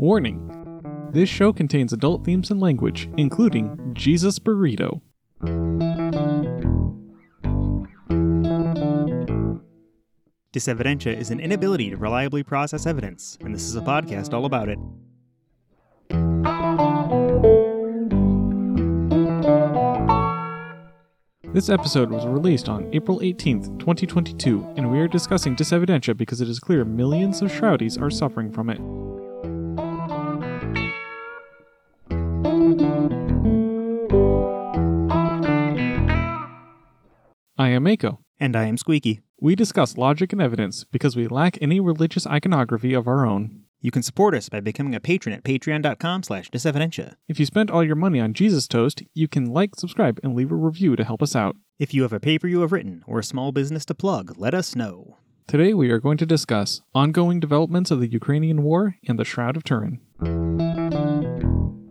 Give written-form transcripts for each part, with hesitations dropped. Warning! This show contains adult themes and language, including Jesus Burrito. Disevidentia is an inability to reliably process evidence, and this is a podcast all about it. This episode was released on April 18th, 2022, and we are discussing Disevidentia because it is clear millions of Shroudies are suffering from it. I am Mako. And I am Squeaky. We discuss logic and evidence because we lack any religious iconography of our own. You can support us by becoming a patron at patreon.com/disevidentia. If you spend all your money on Jesus Toast, you can like, subscribe, and leave a review to help us out. If you have a paper you have written or a small business to plug, let us know. Today we are going to discuss ongoing developments of the Ukrainian war and the Shroud of Turin.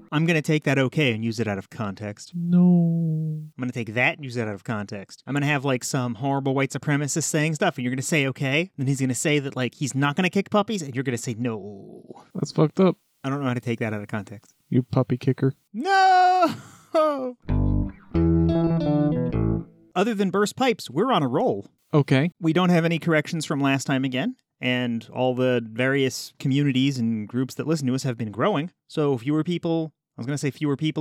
I'm going to take that okay and use it out of context. No. I'm going to take that and use it out of context. I'm going to have, some horrible white supremacist saying stuff, and you're going to say okay, then he's going to say that, he's not going to kick puppies, and you're going to say no. That's fucked up. I don't know how to take that out of context. You puppy kicker. No! Other than burst pipes, we're on a roll. Okay. We don't have any corrections from last time again. And all the various communities and groups that listen to us have been growing. So fewer people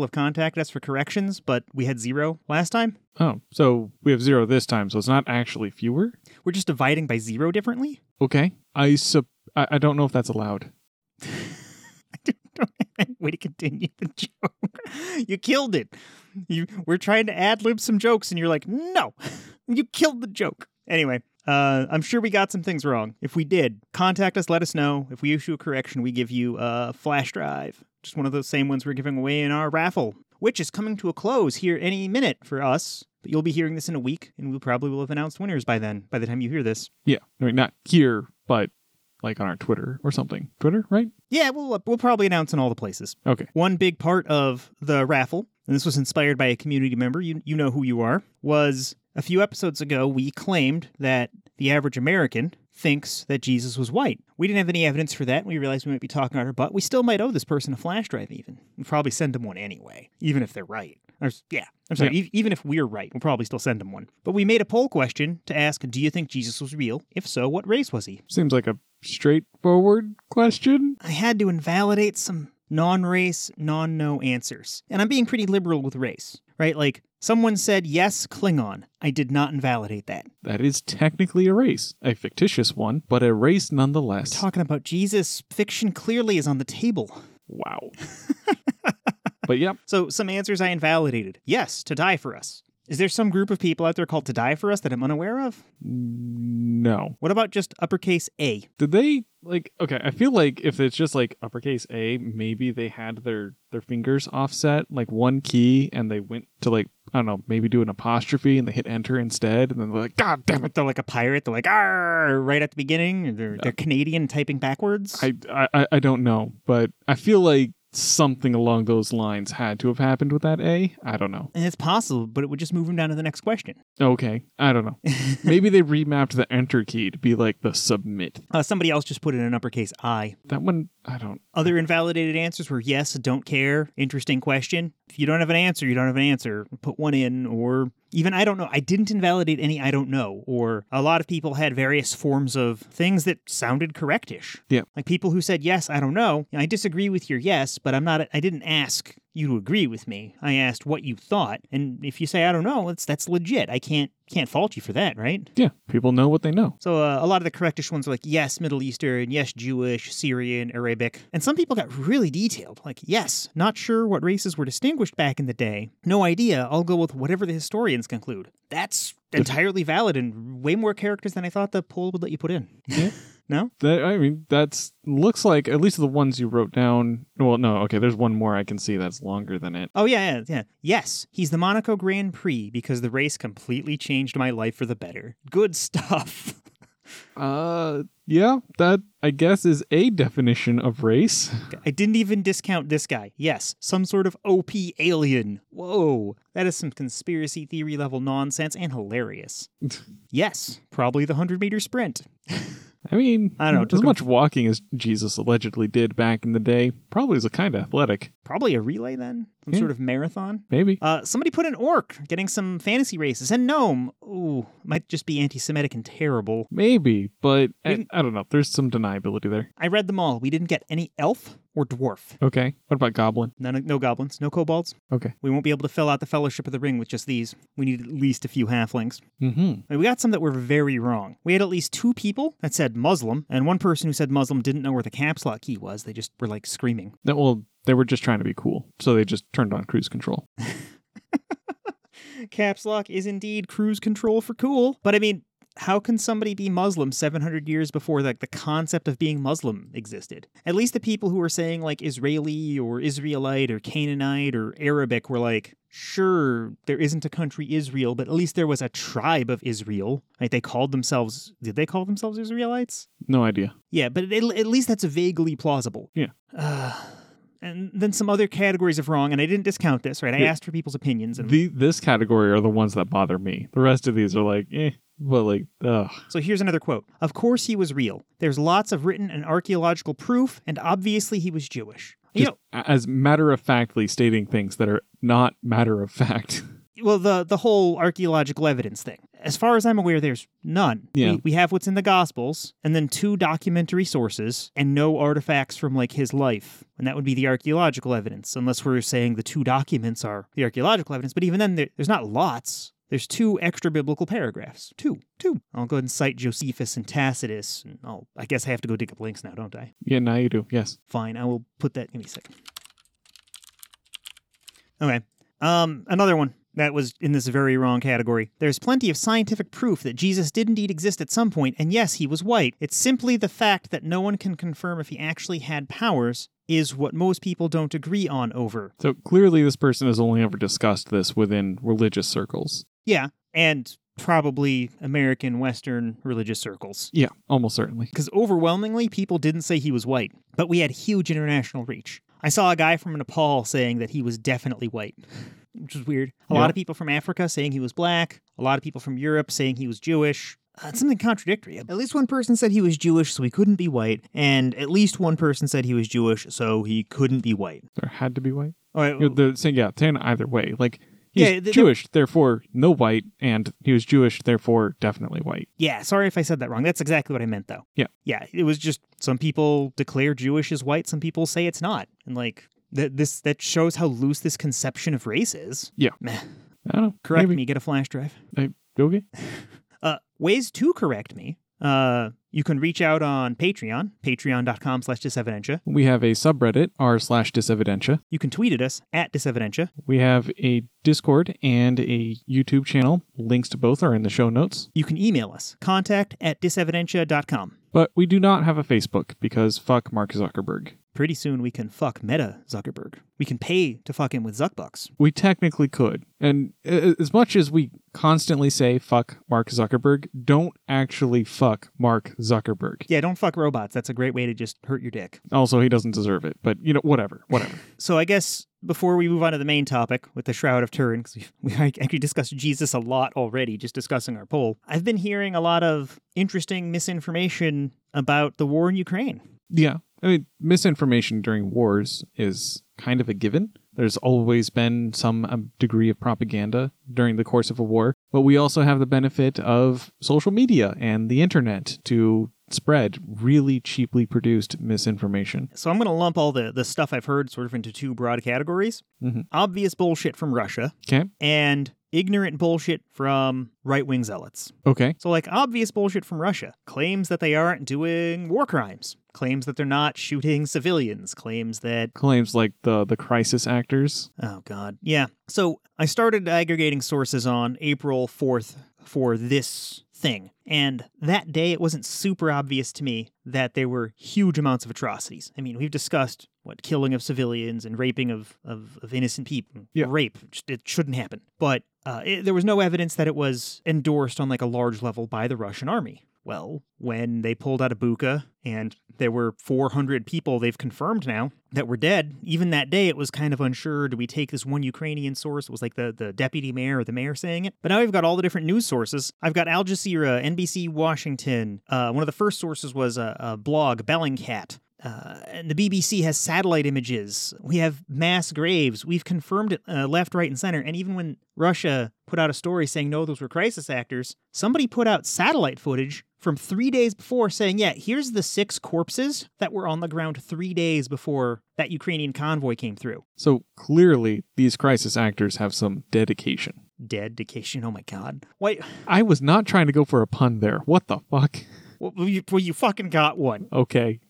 have contacted us for corrections, but we had zero last time. Oh, so we have zero this time, so it's not actually fewer? We're just dividing by zero differently? Okay. I don't know if that's allowed. I don't have any way to continue the joke. You killed it. We're trying to ad-lib some jokes, and you're like, no, you killed the joke. Anyway. I'm sure we got some things wrong. If we did, contact us, let us know. If we issue a correction, we give you a flash drive. Just one of those same ones we're giving away in our raffle, which is coming to a close here any minute for us. But you'll be hearing this in a week, and we probably will have announced winners by then, by the time you hear this. Yeah, I mean, not here, but on our Twitter or something. Twitter, right? Yeah, we'll probably announce in all the places. Okay. One big part of the raffle, and this was inspired by a community member, you know who you are, was... A few episodes ago, we claimed that the average American thinks that Jesus was white. We didn't have any evidence for that, and we realized we might be talking out our butt. We still might owe this person a flash drive, even. We'll probably send them one anyway, even if they're right. Even if we're right, we'll probably still send them one. But we made a poll question to ask, do you think Jesus was real? If so, what race was he? Seems like a straightforward question. I had to invalidate some non-race, non-no answers. And I'm being pretty liberal with race, right? Someone said, yes, Klingon. I did not invalidate that. That is technically a race. A fictitious one, but a race nonetheless. We're talking about Jesus. Fiction clearly is on the table. Wow. But yeah. So some answers I invalidated. Yes, to die for us. Is there some group of people out there called to die for us that I'm unaware of? No. What about just uppercase A? Did they... okay, I feel like if it's just uppercase A, maybe they had their fingers offset, one key, and they went to I don't know, maybe do an apostrophe and they hit enter instead, and then they're like, God damn it, they're like a pirate, they're like, arr, right at the beginning, they're Canadian typing backwards. I don't know, but I feel like something along those lines had to have happened with that A. I don't know. And it's possible, but it would just move him down to the next question. Okay. I don't know. Maybe they remapped the enter key to be the submit. Somebody else just put in an uppercase I. That one, I don't. Other invalidated answers were yes, don't care, interesting question. If you don't have an answer, you don't have an answer. Put one in, or even I don't know. I didn't invalidate any I don't know, or a lot of people had various forms of things that sounded correctish. Yeah. People who said, yes, I don't know. I disagree with your yes, but I didn't ask you to agree with me. I asked what you thought. And if you say, I don't know, that's legit. I can't fault you for that, right? Yeah. People know what they know. So a lot of the correctish ones are yes, Middle Eastern, yes, Jewish, Syrian, Arabic. And some people got really detailed. Yes, not sure what races were distinguished back in the day. No idea. I'll go with whatever the historians conclude. That's entirely valid and way more characters than I thought the poll would let you put in. Yeah. No? That's looks like at least the ones you wrote down. Well, no, okay, there's one more I can see that's longer than it. Oh, yeah. Yes, he's the Monaco Grand Prix because the race completely changed my life for the better. Good stuff. Yeah, that, I guess, is a definition of race. I didn't even discount this guy. Yes, some sort of OP alien. Whoa, that is some conspiracy theory level nonsense and hilarious. Yes, probably the 100-meter sprint. I mean, I don't know, as much walking as Jesus allegedly did back in the day. Probably was a kind of athletic. Probably a relay then? Some sort of marathon? Maybe. Somebody put an orc getting some fantasy races and gnome. Ooh, might just be anti-Semitic and terrible. Maybe, but I don't know. There's some deniability there. I read them all. We didn't get any elf or dwarf. Okay. What about goblin? No goblins. No kobolds. Okay. We won't be able to fill out the Fellowship of the Ring with just these. We need at least a few halflings. Mm-hmm. We got some that were very wrong. We had at least two people that said Muslim, and one person who said Muslim didn't know where the caps lock key was. They just were, like, screaming. Well, they were just trying to be cool, so they just turned on cruise control. Caps lock is indeed cruise control for cool. But, I mean, how can somebody be Muslim 700 years before the concept of being Muslim existed? At least the people who were saying, like, Israeli or Israelite or Canaanite or Arabic were like, sure, there isn't a country Israel, but at least there was a tribe of Israel. Like, they called themselves... Did they call themselves Israelites? No idea. Yeah, but at least that's vaguely plausible. Yeah. And then some other categories of wrong, and I didn't discount this, right? I asked for people's opinions. And this category are the ones that bother me. The rest of these are like, eh. But ugh. So here's another quote. Of course he was real. There's lots of written and archaeological proof, and obviously he was Jewish. Just, as matter-of-factly stating things that are not matter-of-fact. Well, the whole archaeological evidence thing. As far as I'm aware, there's none. Yeah. We have what's in the Gospels, and then two documentary sources, and no artifacts from, his life. And that would be the archaeological evidence, unless we're saying the two documents are the archaeological evidence. But even then, there's not lots. There's two extra biblical paragraphs. Two. I'll go ahead and cite Josephus and Tacitus. And I guess I have to go dig up links now, don't I? Yeah, now you do. Yes. Fine. I will put that. Give me a second. Okay. Another one that was in this very wrong category. There's plenty of scientific proof that Jesus did indeed exist at some point, and yes, he was white. It's simply the fact that no one can confirm if he actually had powers is what most people don't agree on over. So clearly this person has only ever discussed this within religious circles. Yeah, and probably American Western religious circles. Yeah, almost certainly. Because overwhelmingly, people didn't say he was white, but we had huge international reach. I saw a guy from Nepal saying that he was definitely white, which is weird. A lot of people from Africa saying he was black. A lot of people from Europe saying he was Jewish. It's something contradictory. At least one person said he was Jewish, so he couldn't be white. And at least one person said he was Jewish, so he couldn't be white. There had to be white? All right. Saying either way. He's Jewish, therefore no white, and he was Jewish, therefore definitely white. Yeah, sorry if I said that wrong. That's exactly what I meant, though. Yeah. Yeah, it was just some people declare Jewish as white, some people say it's not. And, that shows how loose this conception of race is. Yeah. Meh. I don't know. Correct me, get a flash drive. Okay. Ways to correct me. You can reach out on Patreon, patreon.com/Disevidentia. We have a subreddit, r/Disevidentia. You can tweet at us, @Disevidentia. We have a Discord and a YouTube channel. Links to both are in the show notes. You can email us, contact@disevidentia.com. But we do not have a Facebook because fuck Mark Zuckerberg. Pretty soon we can fuck Meta Zuckerberg. We can pay to fuck him with Zuckbucks. We technically could. And as much as we constantly say fuck Mark Zuckerberg, don't actually fuck Mark Zuckerberg. Yeah, don't fuck robots. That's a great way to just hurt your dick. Also, he doesn't deserve it. But, whatever. So I guess before we move on to the main topic with the Shroud of Turin, because we actually discussed Jesus a lot already, just discussing our poll, I've been hearing a lot of interesting misinformation about the war in Ukraine. Yeah. I mean, misinformation during wars is kind of a given. There's always been some degree of propaganda during the course of a war, but we also have the benefit of social media and the internet to spread really cheaply produced misinformation. So I'm going to lump all the stuff I've heard sort of into two broad categories. Mm-hmm. Obvious bullshit from Russia. Okay. And ignorant bullshit from right-wing zealots. Okay. So obvious bullshit from Russia. Claims that they aren't doing war crimes. Claims that they're not shooting civilians. Claims like the crisis actors. Oh, God. Yeah. So I started aggregating sources on April 4th for this thing. And that day, it wasn't super obvious to me that there were huge amounts of atrocities. I mean, we've discussed killing of civilians and raping of innocent people. Yeah. Rape. It shouldn't happen. But there was no evidence that it was endorsed on a large level by the Russian army. Well, when they pulled out of Bucha and There were 400 people they've confirmed now that were dead. Even that day, it was kind of unsure. Do we take this one Ukrainian source? It was like the deputy mayor or the mayor saying it. But now we've got all the different news sources. I've got Al Jazeera, NBC Washington. One of the first sources was a blog, Bellingcat. And the BBC has satellite images. We have mass graves. We've confirmed it left, right, and center. And even when Russia put out a story saying, no, those were crisis actors, somebody put out satellite footage from 3 days before saying, yeah, here's the 6 corpses that were on the ground 3 days before that Ukrainian convoy came through. So clearly these crisis actors have some dedication. Dedication, oh my God. Wait, I was not trying to go for a pun there. What the fuck? Well, you fucking got one. Okay.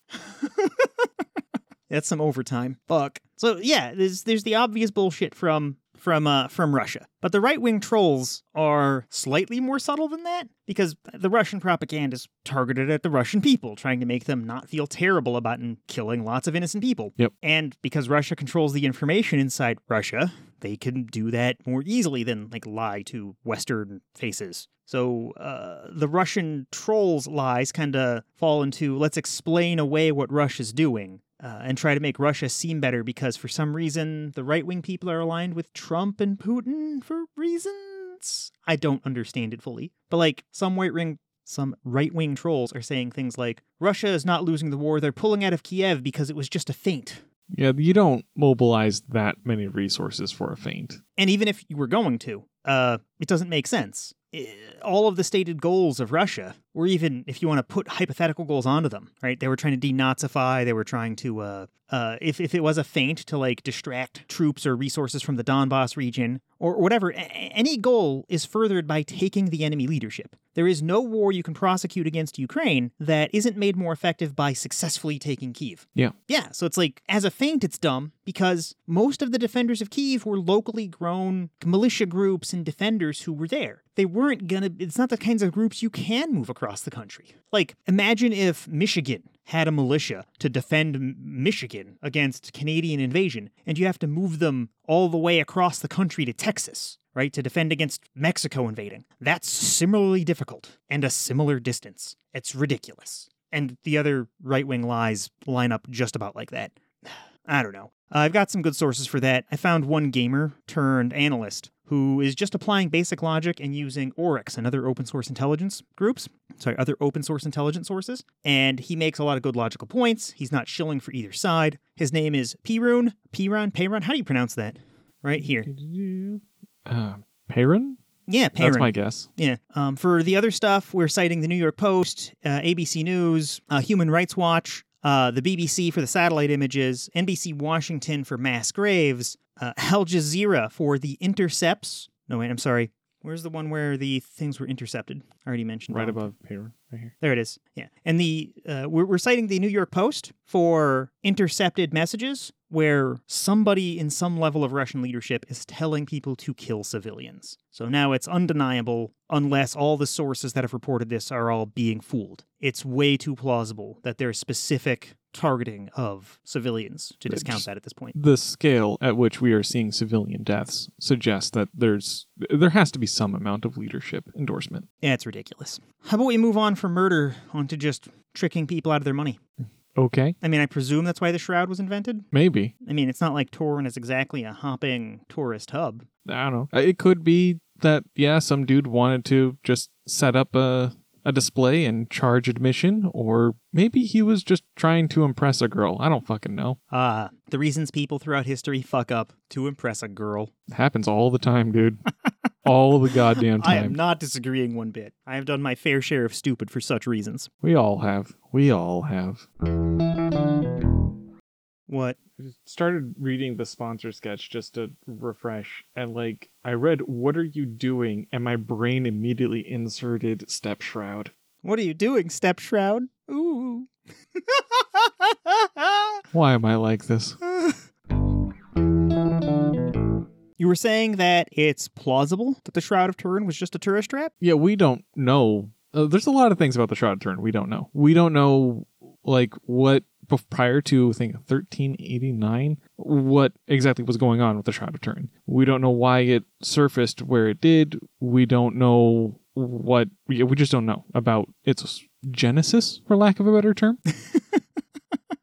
That's some overtime. Fuck. So yeah, there's the obvious bullshit from Russia. But the right-wing trolls are slightly more subtle than that, because the Russian propaganda is targeted at the Russian people, trying to make them not feel terrible about killing lots of innocent people. Yep. And because Russia controls the information inside Russia, they can do that more easily than lie to Western faces. So the Russian trolls' lies kind of fall into, let's explain away what Russia's doing. And try to make Russia seem better because, for some reason, the right-wing people are aligned with Trump and Putin for reasons I don't understand it fully. But, some right-wing trolls are saying things like, Russia is not losing the war, they're pulling out of Kyiv because it was just a feint. Yeah, you don't mobilize that many resources for a feint. And even if you were going to, it doesn't make sense. All of the stated goals of Russia, or even if you want to put hypothetical goals onto them, right? They were trying to denazify. They were trying to, if it was a feint to distract troops or resources from the Donbass region or whatever, any goal is furthered by taking the enemy leadership. There is no war you can prosecute against Ukraine that isn't made more effective by successfully taking Kyiv. Yeah. Yeah. So it's as a feint, it's dumb because most of the defenders of Kyiv were locally grown militia groups and defenders who were there. They weren't going to, it's not the kinds of groups you can move across the country. Imagine if Michigan had a militia to defend Michigan against Canadian invasion, and you have to move them all the way across the country to Texas, right, to defend against Mexico invading. That's similarly difficult and a similar distance. It's ridiculous. And the other right-wing lies line up just about like that. I don't know. I've got some good sources for that. I found one gamer turned analyst who is just applying basic logic and using Oryx and other open source intelligence groups. Sorry, other open source intelligence sources. And he makes a lot of good logical points. He's not shilling for either side. His name is Pirun. How do you pronounce that? Right here. Pirun? Yeah, Pirun. That's my guess. Yeah. For the other stuff, we're citing the New York Post, ABC News, Human Rights Watch, the BBC for the satellite images, NBC Washington for mass graves, Al Jazeera for the intercepts. No, wait, I'm sorry. Where's the one where the things were intercepted? I already mentioned. Right above here, right here. There it is. Yeah. And the we're citing the New York Post for intercepted messages where somebody in some level of Russian leadership is telling people to kill civilians. So now it's undeniable unless all the sources that have reported this are all being fooled. It's way too plausible that there's specific targeting of civilians to discount that at this point. The scale at which we are seeing civilian deaths suggests that there has to be some amount of leadership endorsement. Yeah, it's ridiculous. How about we move on from murder onto just tricking people out of their money? Okay. I mean, I presume that's why the Shroud was invented? Maybe. I mean, it's not like Turin is exactly a hopping tourist hub. I don't know. It could be that, yeah, some dude wanted to just set up a display and charge admission, or maybe he was just trying to impress a girl. I don't fucking know. The reasons people throughout history fuck up to impress a girl. It happens all the time, dude. All the goddamn time. I am not disagreeing one bit. I have done my fair share of stupid for such reasons. We all have. What? I started reading the sponsor sketch just to refresh, and I read "What are you doing?" and my brain immediately inserted Step Shroud. What are you doing, Step Shroud? Ooh. Why am I like this? You were saying that it's plausible that the Shroud of Turin was just a tourist trap? Yeah, we don't know. There's a lot of things about the Shroud of Turin we don't know. We don't know, what prior to, I think, 1389, what exactly was going on with the Shroud of Turin. We don't know why it surfaced where it did. We don't know we just don't know about its genesis, for lack of a better term.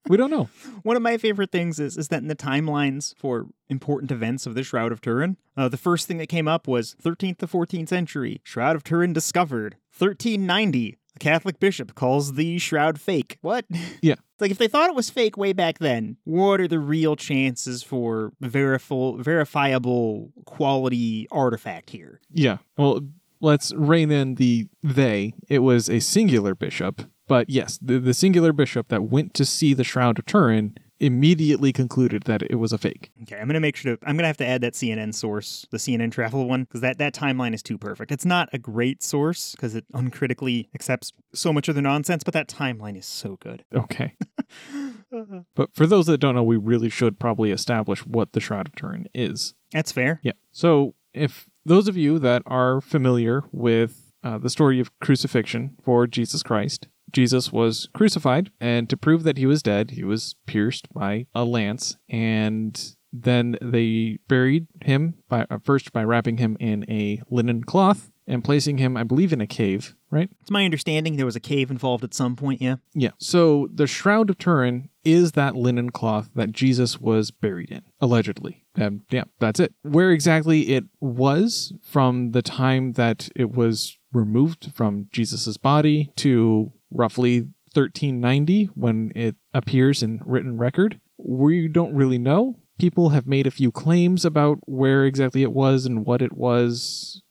We don't know. One of my favorite things is that in the timelines for important events of the Shroud of Turin, the first thing that came up was 13th to 14th century, Shroud of Turin discovered. 1390, a Catholic bishop calls the shroud fake. What? Yeah. Like, if they thought it was fake way back then, what are the real chances for verifiable quality artifact here? Yeah. Well, let's rein in the they. It was a singular bishop. But yes, the singular bishop that went to see the Shroud of Turin immediately concluded that it was a fake. Okay, I'm going to make sure I'm going to have to add that CNN source, the CNN travel one, because that timeline is too perfect. It's not a great source because it uncritically accepts so much of the nonsense, but that timeline is so good. Okay. But for those that don't know, we really should probably establish what the Shroud of Turin is. That's fair. Yeah. So if those of you that are familiar with the story of crucifixion for Jesus Christ, Jesus was crucified, and to prove that he was dead, he was pierced by a lance, and then they buried him by wrapping him in a linen cloth and placing him, I believe, in a cave, right? It's my understanding there was a cave involved at some point, yeah. Yeah. So the Shroud of Turin is that linen cloth that Jesus was buried in, allegedly. Yeah, that's it. Where exactly it was from the time that it was removed from Jesus's body to roughly 1390 when it appears in written record, we don't really know. People have made a few claims about where exactly it was and what it was,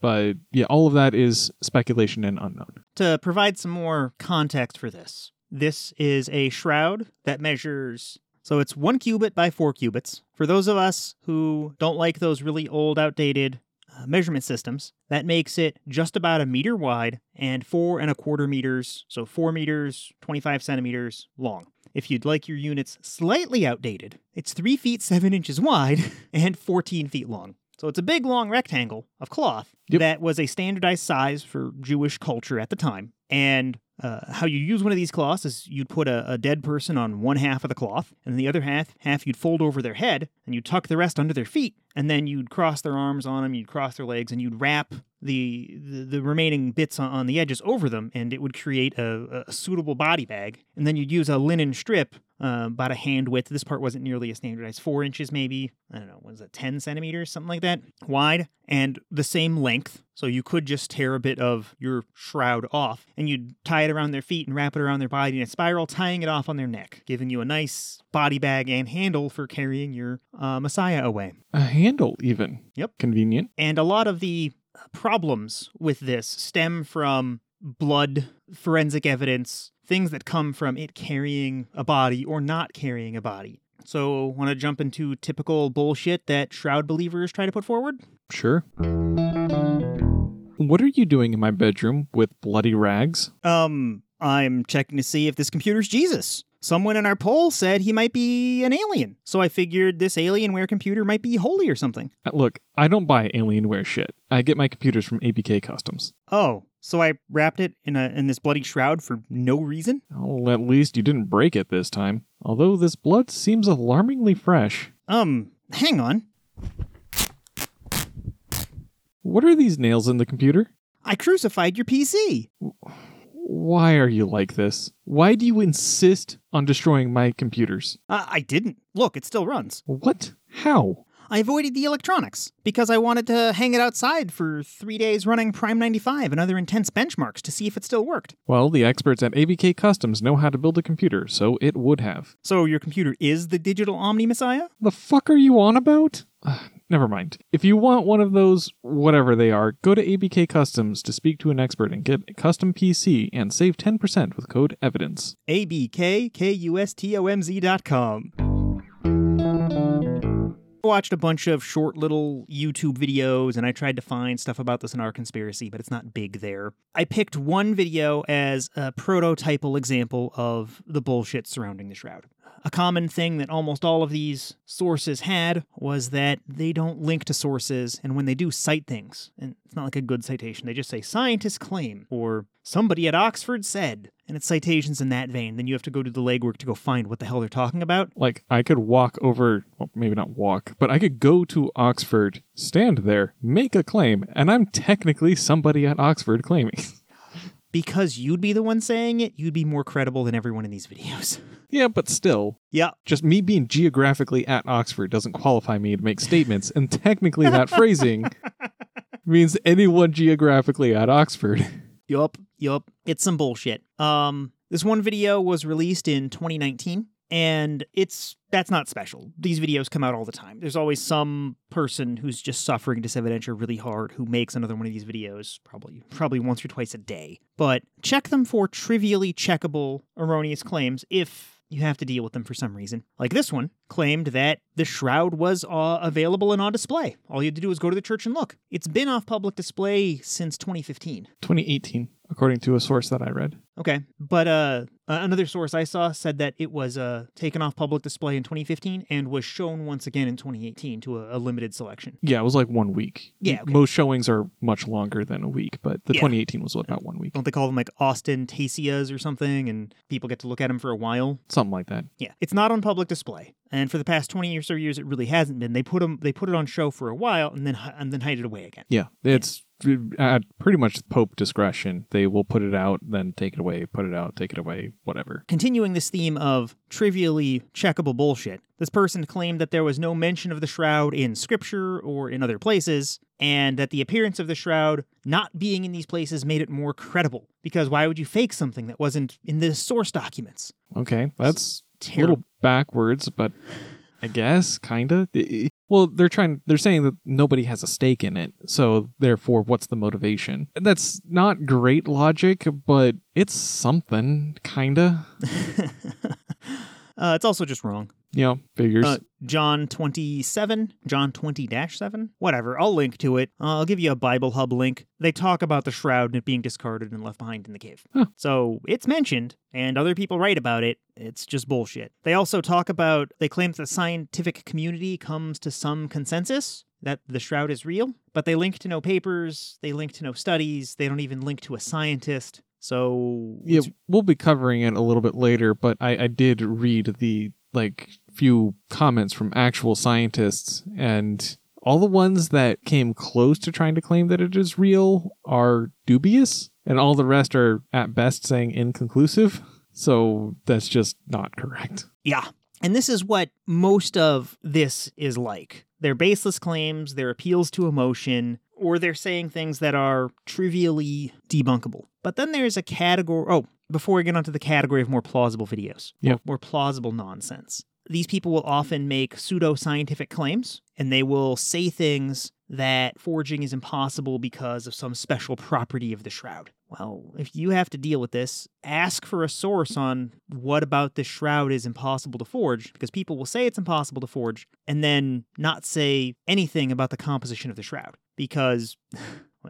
but yeah, all of that is speculation and unknown. To provide some more context for this, this is a shroud that measures, so it's 1 cubit by 4 cubits. For those of us who don't like those really old, outdated measurement systems, that makes it just about a meter wide and 4.25 meters, so 4 meters, 25 centimeters long. If you'd like your units slightly outdated, it's 3 feet, 7 inches wide and 14 feet long. So it's a big, long rectangle of cloth. Yep. That was a standardized size for Jewish culture at the time. And how you use one of these cloths is you'd put a dead person on one half of the cloth, and the other half you'd fold over their head, and you'd tuck the rest under their feet, and then you'd cross their arms on them, you'd cross their legs, and you'd wrap the remaining bits on the edges over them, and it would create a suitable body bag. And then you'd use a linen strip about a hand width. This part wasn't nearly as standardized. 4 inches maybe, I don't know, what is that, 10 centimeters, something like that, wide, and the same length. So you could just tear a bit of your shroud off, and you'd tie it around their feet and wrap it around their body in a spiral, tying it off on their neck, giving you a nice body bag and handle for carrying your Messiah away. A handle, even. Yep. Convenient. And a lot of the problems with this stem from blood, forensic evidence, things that come from it carrying a body or not carrying a body. So, want to jump into typical bullshit that shroud believers try to put forward? Sure. What are you doing in my bedroom with bloody rags? I'm checking to see if this computer's Jesus. Someone in our poll said he might be an alien, so I figured this Alienware computer might be holy or something. Look, I don't buy Alienware shit. I get my computers from ABK Customs. Oh, so I wrapped it in this bloody shroud for no reason? Oh, at least you didn't break it this time. Although this blood seems alarmingly fresh. Hang on. What are these nails in the computer? I crucified your PC. Why are you like this? Why do you insist on destroying my computers? I didn't. Look, it still runs. What? How? I avoided the electronics because I wanted to hang it outside for 3 days running Prime 95 and other intense benchmarks to see if it still worked. Well, the experts at ABK Customs know how to build a computer, so it would have. So your computer is the digital Omni-Messiah? The fuck are you on about? Never mind. If you want one of those, whatever they are, go to ABK Customs to speak to an expert and get a custom PC and save 10% with code EVIDENCE. ABKKUSTOMZ.com. I watched a bunch of short little YouTube videos, and I tried to find stuff about this in Our Conspiracy, but it's not big there. I picked one video as a prototypal example of the bullshit surrounding the Shroud. A common thing that almost all of these sources had was that they don't link to sources, and when they do cite things, and it's not like a good citation, they just say, scientists claim, or somebody at Oxford said, and it's citations in that vein. Then you have to go do the legwork to go find what the hell they're talking about. Like, I could walk over, well, maybe not walk, but I could go to Oxford, stand there, make a claim, and I'm technically somebody at Oxford claiming. because you'd be the one saying it, you'd be more credible than everyone in these videos. Yeah, but still. Yeah. Just me being geographically at Oxford doesn't qualify me to make statements. And technically that phrasing means anyone geographically at Oxford. Yup. It's some bullshit. This one video was released in 2019. And that's not special. These videos come out all the time. There's always some person who's just suffering Disevidentia really hard who makes another one of these videos probably once or twice a day. But check them for trivially checkable erroneous claims if you have to deal with them for some reason. Like this one claimed that the shroud was available and on display. All you had to do was go to the church and look. It's been off public display since 2015. 2018, according to a source that I read. Okay, but another source I saw said that it was taken off public display in 2015 and was shown once again in 2018 to a limited selection. Yeah, it was like 1 week. Yeah, okay. Most showings are much longer than a week, but the 2018 was about 1 week. Don't they call them like ostentatias or something, and people get to look at them for a while? Something like that. Yeah, it's not on public display. And for the past 20 or so years, it really hasn't been. They put it on show for a while and then hide it away again. Yeah, it's at pretty much Pope discretion. They will put it out, then take it away, put it out, take it away, whatever. Continuing this theme of trivially checkable bullshit, this person claimed that there was no mention of the shroud in scripture or in other places, and that the appearance of the shroud not being in these places made it more credible. Because why would you fake something that wasn't in the source documents? Okay, that's terrible. A little backwards, but I guess kind of. Well, they're saying that nobody has a stake in it, so therefore what's the motivation? That's not great logic, but it's something, kind of. It's also just wrong. Yeah, figures. John 20-7, whatever, I'll link to it. I'll give you a Bible Hub link. They talk about the shroud and it being discarded and left behind in the cave. Huh. So it's mentioned, and other people write about it. It's just bullshit. They also talk about, they claim that the scientific community comes to some consensus that the shroud is real, but they link to no papers, they link to no studies, they don't even link to a scientist. So yeah, we'll be covering it a little bit later, but I did read the few comments from actual scientists, and all the ones that came close to trying to claim that it is real are dubious, and all the rest are at best saying inconclusive. So that's just not correct. Yeah. And this is what most of this is like. They're baseless claims, they're appeals to emotion, or they're saying things that are trivially debunkable. But then there's a category... Oh, before we get onto the category of more plausible videos, more plausible nonsense. These people will often make pseudo-scientific claims, and they will say things that forging is impossible because of some special property of the shroud. Well, if you have to deal with this, ask for a source on what about this shroud is impossible to forge, because people will say it's impossible to forge and then not say anything about the composition of the shroud, because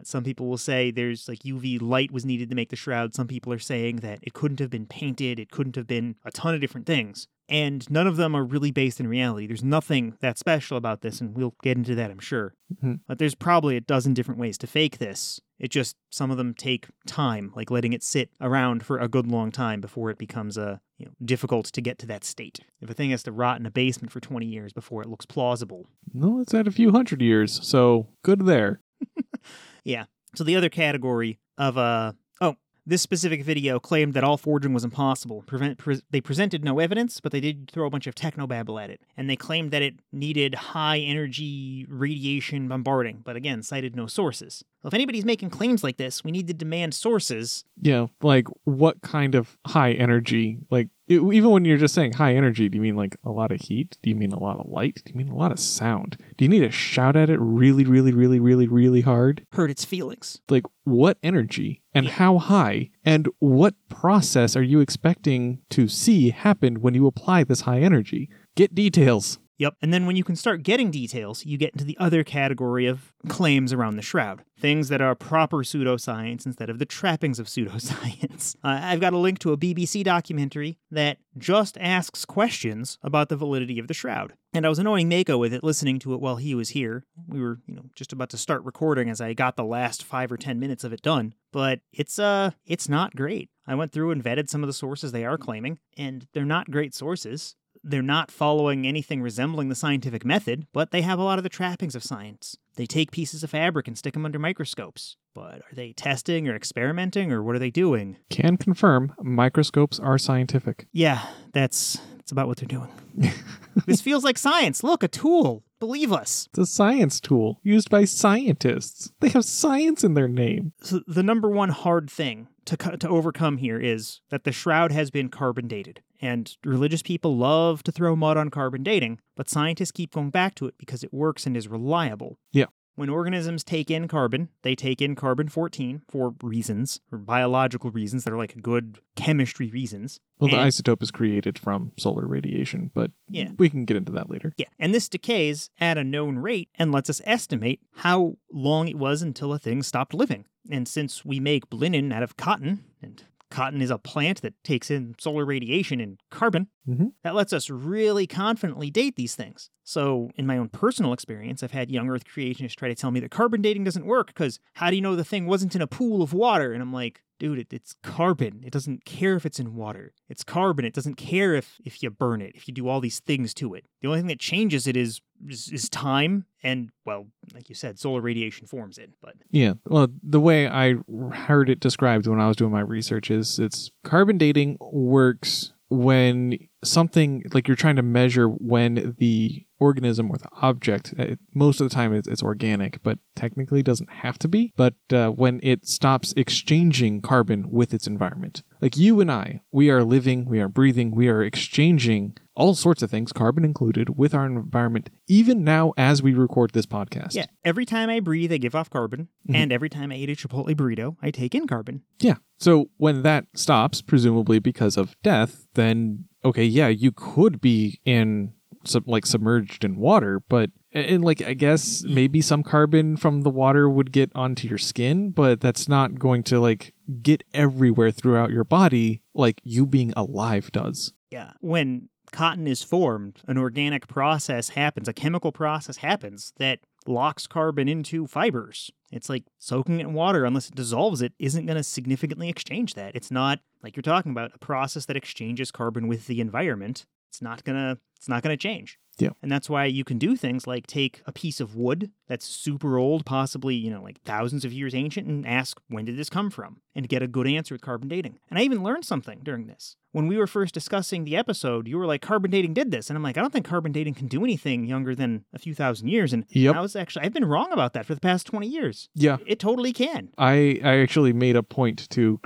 some people will say there's UV light was needed to make the shroud. Some people are saying that it couldn't have been painted. It couldn't have been a ton of different things. And none of them are really based in reality. There's nothing that special about this, and we'll get into that, I'm sure. Mm-hmm. But there's probably a dozen different ways to fake this. It just, some of them take time, like letting it sit around for a good long time before it becomes difficult to get to that state. If a thing has to rot in a basement for 20 years before it looks plausible. No, it's at a few hundred years, so good there. Yeah. So the other category of, this specific video claimed that all forging was impossible. They presented no evidence, but they did throw a bunch of technobabble at it. And they claimed that it needed high energy radiation bombarding, but again, cited no sources. Well, if anybody's making claims like this, we need to demand sources. Yeah, what kind of high energy? Even when you're just saying high energy, do you mean a lot of heat? Do you mean a lot of light? Do you mean a lot of sound? Do you need to shout at it really, really, really, really, really hard? Hurt its feelings. What energy and how high and what process are you expecting to see happen when you apply this high energy? Get details. Yep. And then when you can start getting details, you get into the other category of claims around the shroud. Things that are proper pseudoscience instead of the trappings of pseudoscience. I've got a link to a BBC documentary that just asks questions about the validity of the shroud. And I was annoying Mako with it, listening to it while he was here. We were, just about to start recording as I got the last 5 or 10 minutes of it done. But it's not great. I went through and vetted some of the sources they are claiming, and they're not great sources. They're not following anything resembling the scientific method, but they have a lot of the trappings of science. They take pieces of fabric and stick them under microscopes. But are they testing or experimenting, or what are they doing? Can confirm, microscopes are scientific. Yeah, that's about what they're doing. This feels like science. Look, a tool. Believe us. It's a science tool used by scientists. They have science in their name. So the number one hard thing to overcome here is that the shroud has been carbon dated. And religious people love to throw mud on carbon dating, but scientists keep going back to it because it works and is reliable. Yeah. When organisms take in carbon, they take in carbon-14 for reasons, or biological reasons that are like good chemistry reasons. Well, the isotope is created from solar radiation, but we can get into that later. Yeah, and this decays at a known rate and lets us estimate how long it was until a thing stopped living. And since we make linen out of cotton, and cotton is a plant that takes in solar radiation and carbon, that lets us really confidently date these things. So in my own personal experience, I've had young Earth creationists try to tell me that carbon dating doesn't work because how do you know the thing wasn't in a pool of water? And I'm like, dude, it's carbon. It doesn't care if it's in water. It's carbon. It doesn't care if you burn it, if you do all these things to it. The only thing that changes it is time. And, well, like you said, solar radiation forms it. But yeah, well, the way I heard it described when I was doing my research is it's carbon dating works when something, like you're trying to measure when the organism or the object, most of the time it's organic, but technically doesn't have to be, but when it stops exchanging carbon with its environment. Like you and I, we are living, we are breathing, we are exchanging all sorts of things, carbon included, with our environment, even now as we record this podcast. Yeah, every time I breathe, I give off carbon, and every time I eat a Chipotle burrito, I take in carbon. Yeah, so when that stops, presumably because of death, then, okay, yeah, you could be in, submerged in water, but... And, like, I guess maybe some carbon from the water would get onto your skin, but that's not going to, like, get everywhere throughout your body like you being alive does. Yeah. When cotton is formed, an organic process happens, a chemical process happens that locks carbon into fibers. It's like soaking it in water, unless it dissolves it, isn't going to significantly exchange that. It's not, like you're talking about, a process that exchanges carbon with the environment. It's not gonna change. Yeah. And that's why you can do things like take a piece of wood that's super old, possibly, like thousands of years ancient, and ask, when did this come from? And get a good answer with carbon dating. And I even learned something during this. When we were first discussing the episode, you were like, carbon dating did this. And I'm like, I don't think carbon dating can do anything younger than a few thousand years. And I've been wrong about that for the past 20 years. Yeah. It totally can. I actually made a point to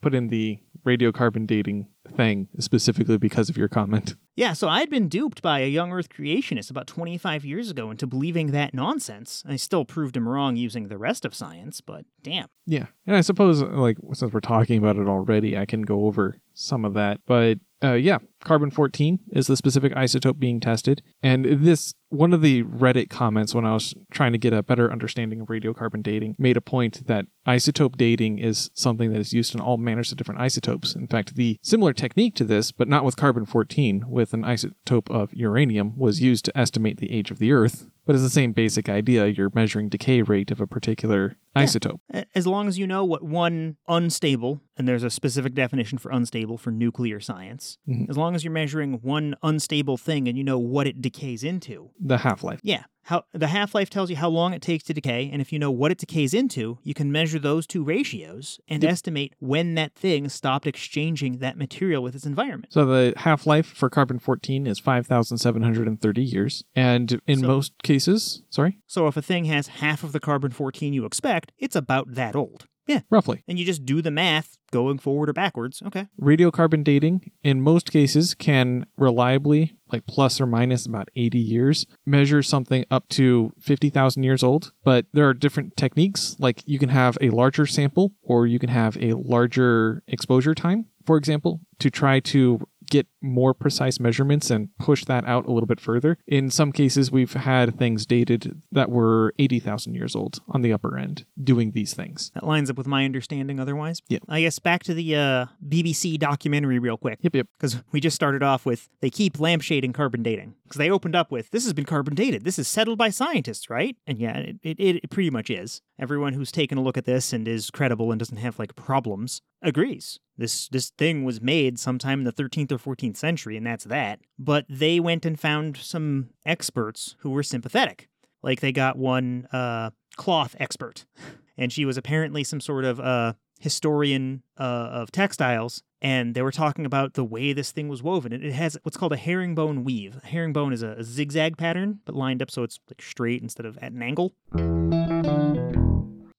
put in the radiocarbon dating thing specifically because of your comment. Yeah, so I'd been duped by a young Earth creationist about 25 years ago into believing that nonsense. I still proved him wrong using the rest of science, but damn. Yeah, and I suppose, like, since we're talking about it already, I can go over some of that. But yeah, carbon-14 is the specific isotope being tested. And this, one of the Reddit comments when I was trying to get a better understanding of radiocarbon dating made a point that isotope dating is something that is used in all manners of different isotopes. In fact, the similar technique to this, but not with carbon-14, with an isotope of uranium, was used to estimate the age of the Earth. But it's the same basic idea. You're measuring decay rate of a particular isotope. As long as you know what one unstable, and there's a specific definition for unstable for nuclear science, as long as you're measuring one unstable thing and you know what it decays into. The half-life. Yeah. How the half-life tells you how long it takes to decay, and if you know what it decays into, you can measure those two ratios and estimate when that thing stopped exchanging that material with its environment. So the half-life for carbon-14 is 5,730 years, and most cases... Sorry? So if a thing has half of the carbon-14 you expect, it's about that old. Yeah. Roughly. And you just do the math going forward or backwards. Okay. Radiocarbon dating, in most cases, can reliably, like plus or minus about 80 years, measure something up to 50,000 years old. But there are different techniques. Like you can have a larger sample or you can have a larger exposure time, for example, to try to get more precise measurements and push that out a little bit further. In some cases, we've had things dated that were 80,000 years old on the upper end doing these things. That lines up with my understanding otherwise. Yeah. I guess back to the BBC documentary real quick. Yep. Because we just started off with, they keep lampshading carbon dating. Because they opened up with, this has been carbon dated. This is settled by scientists, right? And yeah, it pretty much is. Everyone who's taken a look at this and is credible and doesn't have, like, problems agrees. This thing was made sometime in the 13th or 14th century, and that's that. But they went and found some experts who were sympathetic. Like, they got one cloth expert, and she was apparently some sort of historian of textiles, and they were talking about the way this thing was woven. It has what's called a herringbone weave. A herringbone is a zigzag pattern, but lined up so it's like straight instead of at an angle.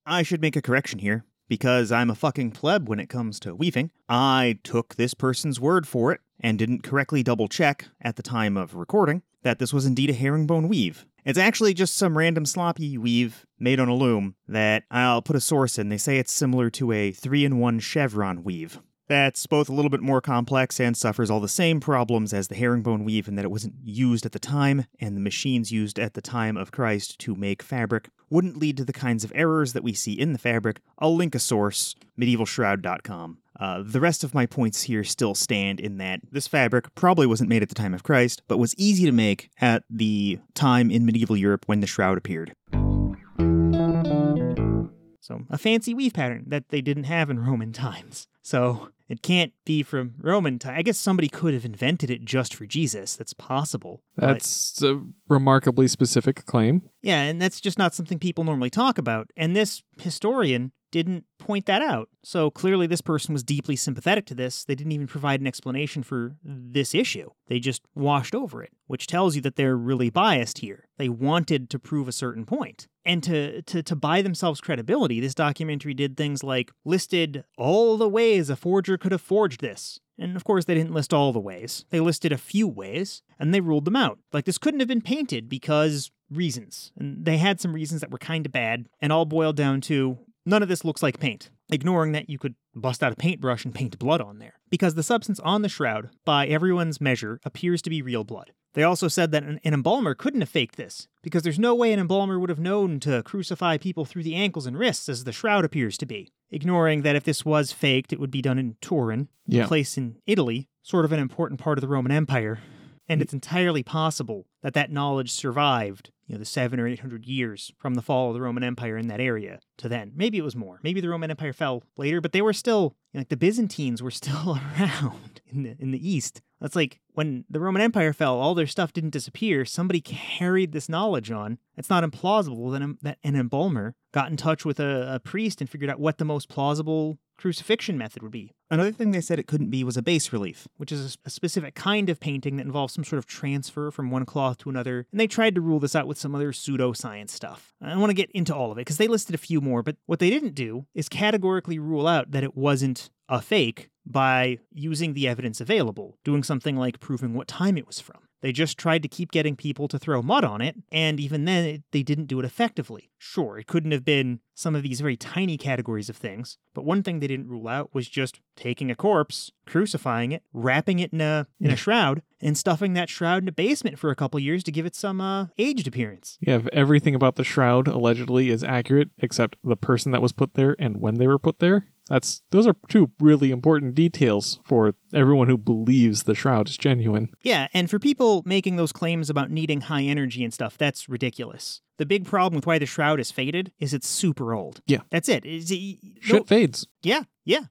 I should make a correction here. Because I'm a fucking pleb when it comes to weaving, I took this person's word for it and didn't correctly double-check at the time of recording that this was indeed a herringbone weave. It's actually just some random sloppy weave made on a loom that I'll put a source in. They say it's similar to a 3-in-1 chevron weave. That's both a little bit more complex and suffers all the same problems as the herringbone weave in that it wasn't used at the time, and the machines used at the time of Christ to make fabric wouldn't lead to the kinds of errors that we see in the fabric. I'll link a source, medievalshroud.com. The rest of my points here still stand in that this fabric probably wasn't made at the time of Christ, but was easy to make at the time in medieval Europe when the shroud appeared. So, a fancy weave pattern that they didn't have in Roman times. So, it can't be from Roman time. I guess somebody could have invented it just for Jesus. That's possible. That's a remarkably specific claim. Yeah, and that's just not something people normally talk about. And this historian didn't point that out. So clearly this person was deeply sympathetic to this. They didn't even provide an explanation for this issue. They just washed over it, which tells you that they're really biased here. They wanted to prove a certain point. And to buy themselves credibility, this documentary did things like listed all the ways a forger could have forged this. And of course, they didn't list all the ways. They listed a few ways, and they ruled them out. Like, this couldn't have been painted because reasons. And they had some reasons that were kind of bad, and all boiled down to, none of this looks like paint, ignoring that you could bust out a paintbrush and paint blood on there. Because the substance on the shroud, by everyone's measure, appears to be real blood. They also said that an embalmer couldn't have faked this, because there's no way an embalmer would have known to crucify people through the ankles and wrists as the shroud appears to be, ignoring that if this was faked, it would be done in Turin, a place in Italy, sort of an important part of the Roman Empire, and it's entirely possible that that knowledge survived, the 700 or 800 years from the fall of the Roman Empire in that area to then. Maybe it was more. Maybe the Roman Empire fell later, but they were still, the Byzantines were still around in the East. That's like, when the Roman Empire fell, all their stuff didn't disappear. Somebody carried this knowledge on. It's not implausible that an embalmer got in touch with a priest and figured out what the most plausible crucifixion method would be. Another thing they said it couldn't be was a bas relief, which is a specific kind of painting that involves some sort of transfer from one cloth to another, and they tried to rule this out with some other pseudoscience stuff. I don't want to get into all of it, because they listed a few more, but what they didn't do is categorically rule out that it wasn't a fake by using the evidence available, doing something like proving what time it was from. They just tried to keep getting people to throw mud on it, and even then, they didn't do it effectively. Sure, it couldn't have been some of these very tiny categories of things, but one thing they didn't rule out was just taking a corpse, crucifying it, wrapping it in a shroud, and stuffing that shroud in a basement for a couple years to give it some aged appearance. Yeah, if everything about the shroud allegedly is accurate, except the person that was put there and when they were put there, those are two really important details for everyone who believes the shroud is genuine. Yeah, and for people making those claims about needing high energy and stuff, that's ridiculous. The big problem with why the shroud is faded is it's super old. Yeah. That's it. Shit fades. Yeah,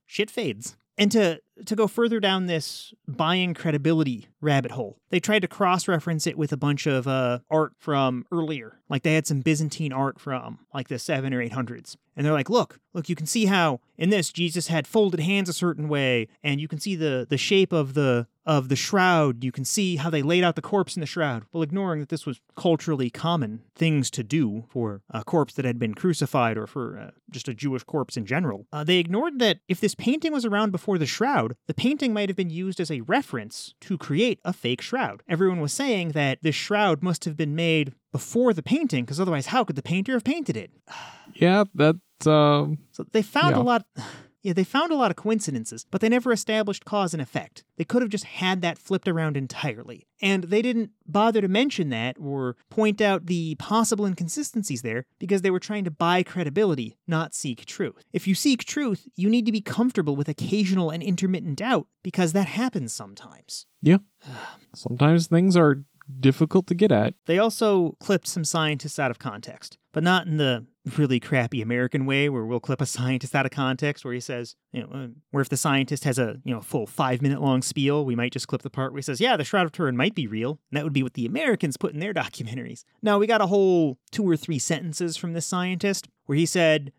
shit fades. And to go further down this buying credibility rabbit hole, they tried to cross-reference it with a bunch of art from earlier. Like, they had some Byzantine art from, the 700 or 800s. And they're like, look, you can see how, in this, Jesus had folded hands a certain way, and you can see the shape of the shroud. You can see how they laid out the corpse in the shroud, while ignoring that this was culturally common things to do for a corpse that had been crucified or for just a Jewish corpse in general. They ignored that if this painting was around before the shroud, the painting might have been used as a reference to create a fake shroud. Everyone was saying that this shroud must have been made before the painting, because otherwise how could the painter have painted it? Yeah, that... So they found a lot... Yeah, they found a lot of coincidences, but they never established cause and effect. They could have just had that flipped around entirely. And they didn't bother to mention that or point out the possible inconsistencies there because they were trying to buy credibility, not seek truth. If you seek truth, you need to be comfortable with occasional and intermittent doubt because that happens sometimes. Yeah. Sometimes things are difficult to get at. They also clipped some scientists out of context, but not in the really crappy American way where we'll clip a scientist out of context where he says, you know, where if the scientist has a, you know, full 5-minute long spiel, we might just clip the part where he says, yeah, the Shroud of Turin might be real. And that would be what the Americans put in their documentaries. No, we got a whole 2 or 3 sentences from this scientist where he said,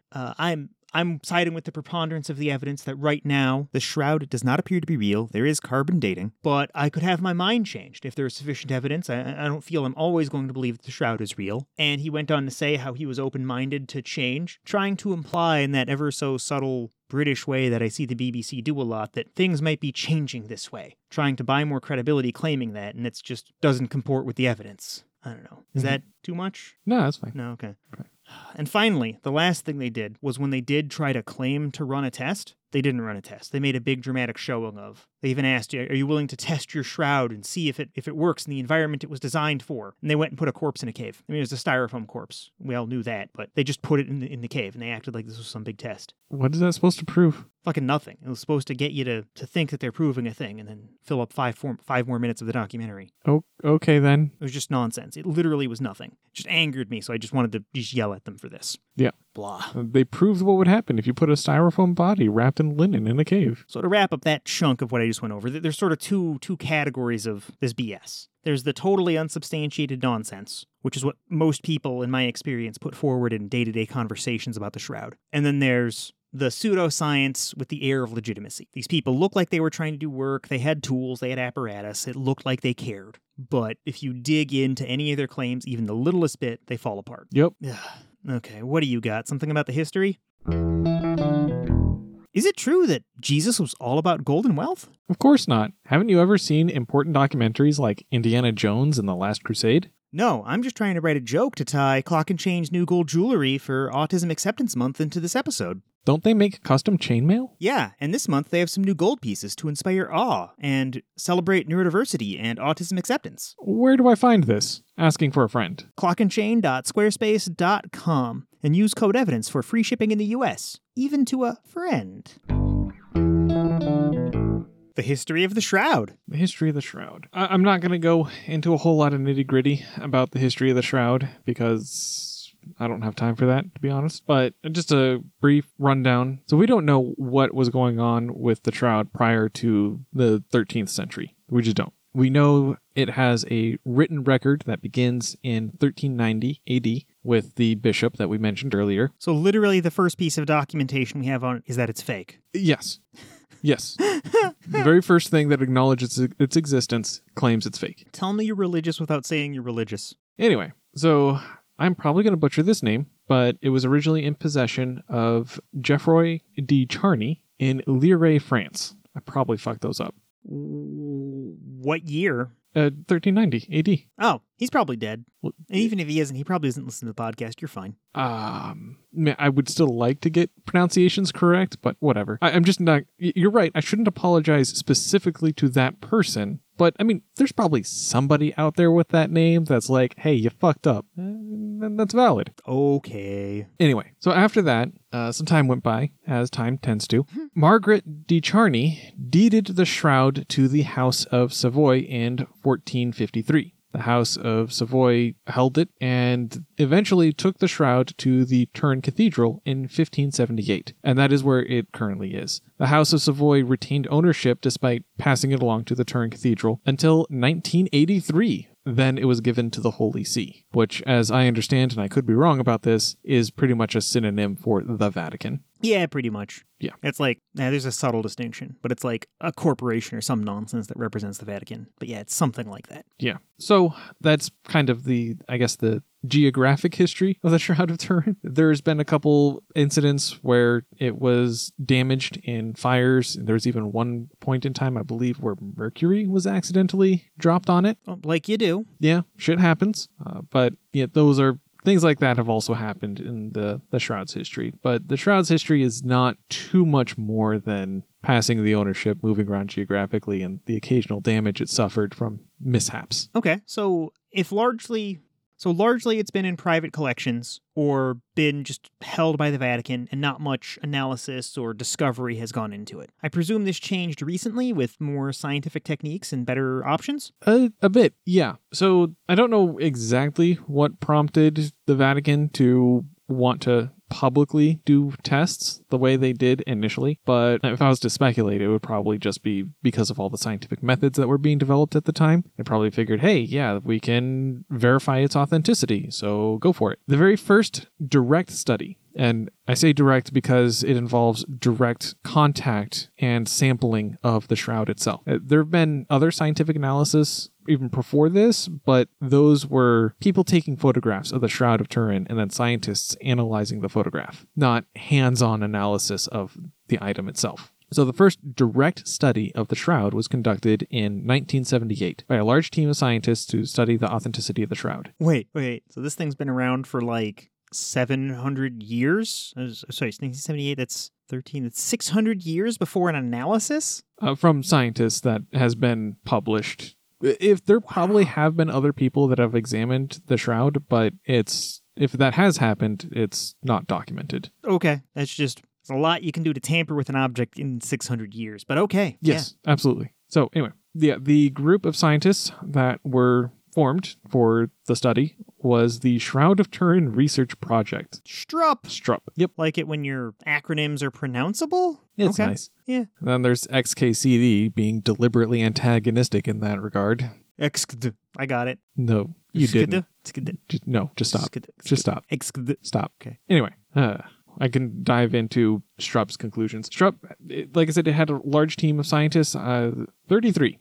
I'm siding with the preponderance of the evidence that right now the shroud does not appear to be real. There is carbon dating, but I could have my mind changed if there is sufficient evidence. I don't feel I'm always going to believe that the shroud is real. And he went on to say how he was open-minded to change, trying to imply in that ever so subtle British way that I see the BBC do a lot, that things might be changing this way, trying to buy more credibility claiming that, and it just doesn't comport with the evidence. I don't know. Is that too much? No, that's fine. No, okay. Right. And finally, the last thing they did was when they did try to claim to run a test, they didn't run a test. They made a big dramatic showing of. They even asked, are you willing to test your shroud and see if it works in the environment it was designed for? And they went and put a corpse in a cave. I mean, it was a styrofoam corpse. We all knew that, but they just put it in the cave and they acted like this was some big test. What is that supposed to prove? Fucking nothing. It was supposed to get you to think that they're proving a thing and then fill up five more minutes of the documentary. Oh, okay then. It was just nonsense. It literally was nothing. It just angered me, so I just wanted to just yell at them for this. Yeah. Blah. They proved what would happen if you put a styrofoam body wrapped in linen in a cave. So to wrap up that chunk of what I just went over, there's sort of two categories of this BS. There's the totally unsubstantiated nonsense, which is what most people, in my experience, put forward in day-to-day conversations about the shroud. And then there's the pseudoscience with the air of legitimacy. These people looked like they were trying to do work. They had tools. They had apparatus. It looked like they cared. But if you dig into any of their claims, even the littlest bit, they fall apart. Yep. Okay, what do you got? Something about the history? Is it true that Jesus was all about gold and wealth? Of course not. Haven't you ever seen important documentaries like Indiana Jones and the Last Crusade? No, I'm just trying to write a joke to tie Clock and Chain's new gold jewelry for Autism Acceptance Month into this episode. Don't they make custom chainmail? Yeah, and this month they have some new gold pieces to inspire awe and celebrate neurodiversity and autism acceptance. Where do I find this? Asking for a friend. Clockandchain.squarespace.com and use code EVIDENCE for free shipping in the US, even to a friend. The history of the shroud. The history of the shroud. I'm not going to go into a whole lot of nitty-gritty about the history of the shroud because I don't have time for that, to be honest, but just a brief rundown. So we don't know what was going on with the shroud prior to the 13th century. We just don't. We know it has a written record that begins in 1390 AD with the bishop that we mentioned earlier. So literally the first piece of documentation we have on it is that it's fake. Yes. Yes. The very first thing that acknowledges its existence claims it's fake. Tell me you're religious without saying you're religious. Anyway, so I'm probably going to butcher this name, but it was originally in possession of Geoffroy de Charney in Lirey, France. I probably fucked those up. What year? 1390 AD. Oh, he's probably dead. Well, and even if he isn't, he probably doesn't listen to the podcast. You're fine. I would still like to get pronunciations correct, but whatever. I'm just not. You're right. I shouldn't apologize specifically to that person. But, I mean, there's probably somebody out there with that name that's like, hey, you fucked up. And that's valid. Okay. Anyway, so after that, some time went by, as time tends to. Margaret de Charney deeded the shroud to the House of Savoy in 1453. The House of Savoy held it and eventually took the shroud to the Turin Cathedral in 1578, and that is where it currently is. The House of Savoy retained ownership despite passing it along to the Turin Cathedral until 1983. Then it was given to the Holy See, which, as I understand, and I could be wrong about this, is pretty much a synonym for the Vatican. Yeah, pretty much. Yeah. It's like, there's a subtle distinction, but it's like a corporation or some nonsense that represents the Vatican. But yeah, it's something like that. Yeah. So that's kind of the geographic history of the Shroud of Turin. There's been a couple incidents where it was damaged in fires. There was even one point in time, I believe, where mercury was accidentally dropped on it. Like you do. Yeah, shit happens. But yeah, those are things like that have also happened in the Shroud's history. But the Shroud's history is not too much more than passing the ownership, moving around geographically, and the occasional damage it suffered from mishaps. Okay, so largely it's been in private collections or been just held by the Vatican and not much analysis or discovery has gone into it. I presume this changed recently with more scientific techniques and better options? A bit, yeah. So I don't know exactly what prompted the Vatican to want to publicly do tests the way they did initially, but if I was to speculate, it would probably just be because of all the scientific methods that were being developed at the time. They probably figured, hey, yeah, we can verify its authenticity, so go for it. The very first direct study, and I say direct because it involves direct contact and sampling of the shroud itself. There have been other scientific analysis even before this, but those were people taking photographs of the Shroud of Turin and then scientists analyzing the photograph, not hands-on analysis of the item itself. So the first direct study of the shroud was conducted in 1978 by a large team of scientists to study the authenticity of the shroud. Wait. So this thing's been around for 700 years? Sorry, it's 1978. That's 13. That's 600 years before an analysis? From scientists that has been published. If there probably have been other people that have examined the shroud, but if that has happened, it's not documented. Okay. That's just it's a lot you can do to tamper with an object in 600 years, but okay. Yes, yeah. Absolutely. So anyway, the group of scientists that were formed for the study was the Shroud of Turin Research Project. Strup. Yep. Like it when your acronyms are pronounceable? It's okay. Nice. Yeah. And then there's XKCD being deliberately antagonistic in that regard. XKD. I got it. No, you didn't. No, just stop. Just stop. XKD. Stop. Okay. Anyway, I can dive into Strup's conclusions. Shrup, like I said, it had a large team of scientists, 33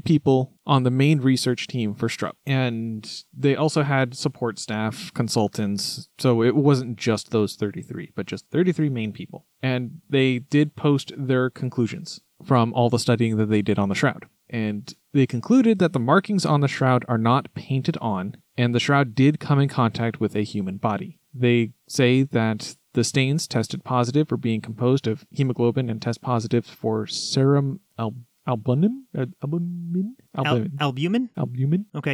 people on the main research team for Shroudies. And they also had support staff, consultants. So it wasn't just those 33, but just 33 main people. And they did post their conclusions from all the studying that they did on the shroud. And they concluded that the markings on the shroud are not painted on, and the shroud did come in contact with a human body. They say that the stains tested positive for being composed of hemoglobin and test positive for serum albumin. Okay,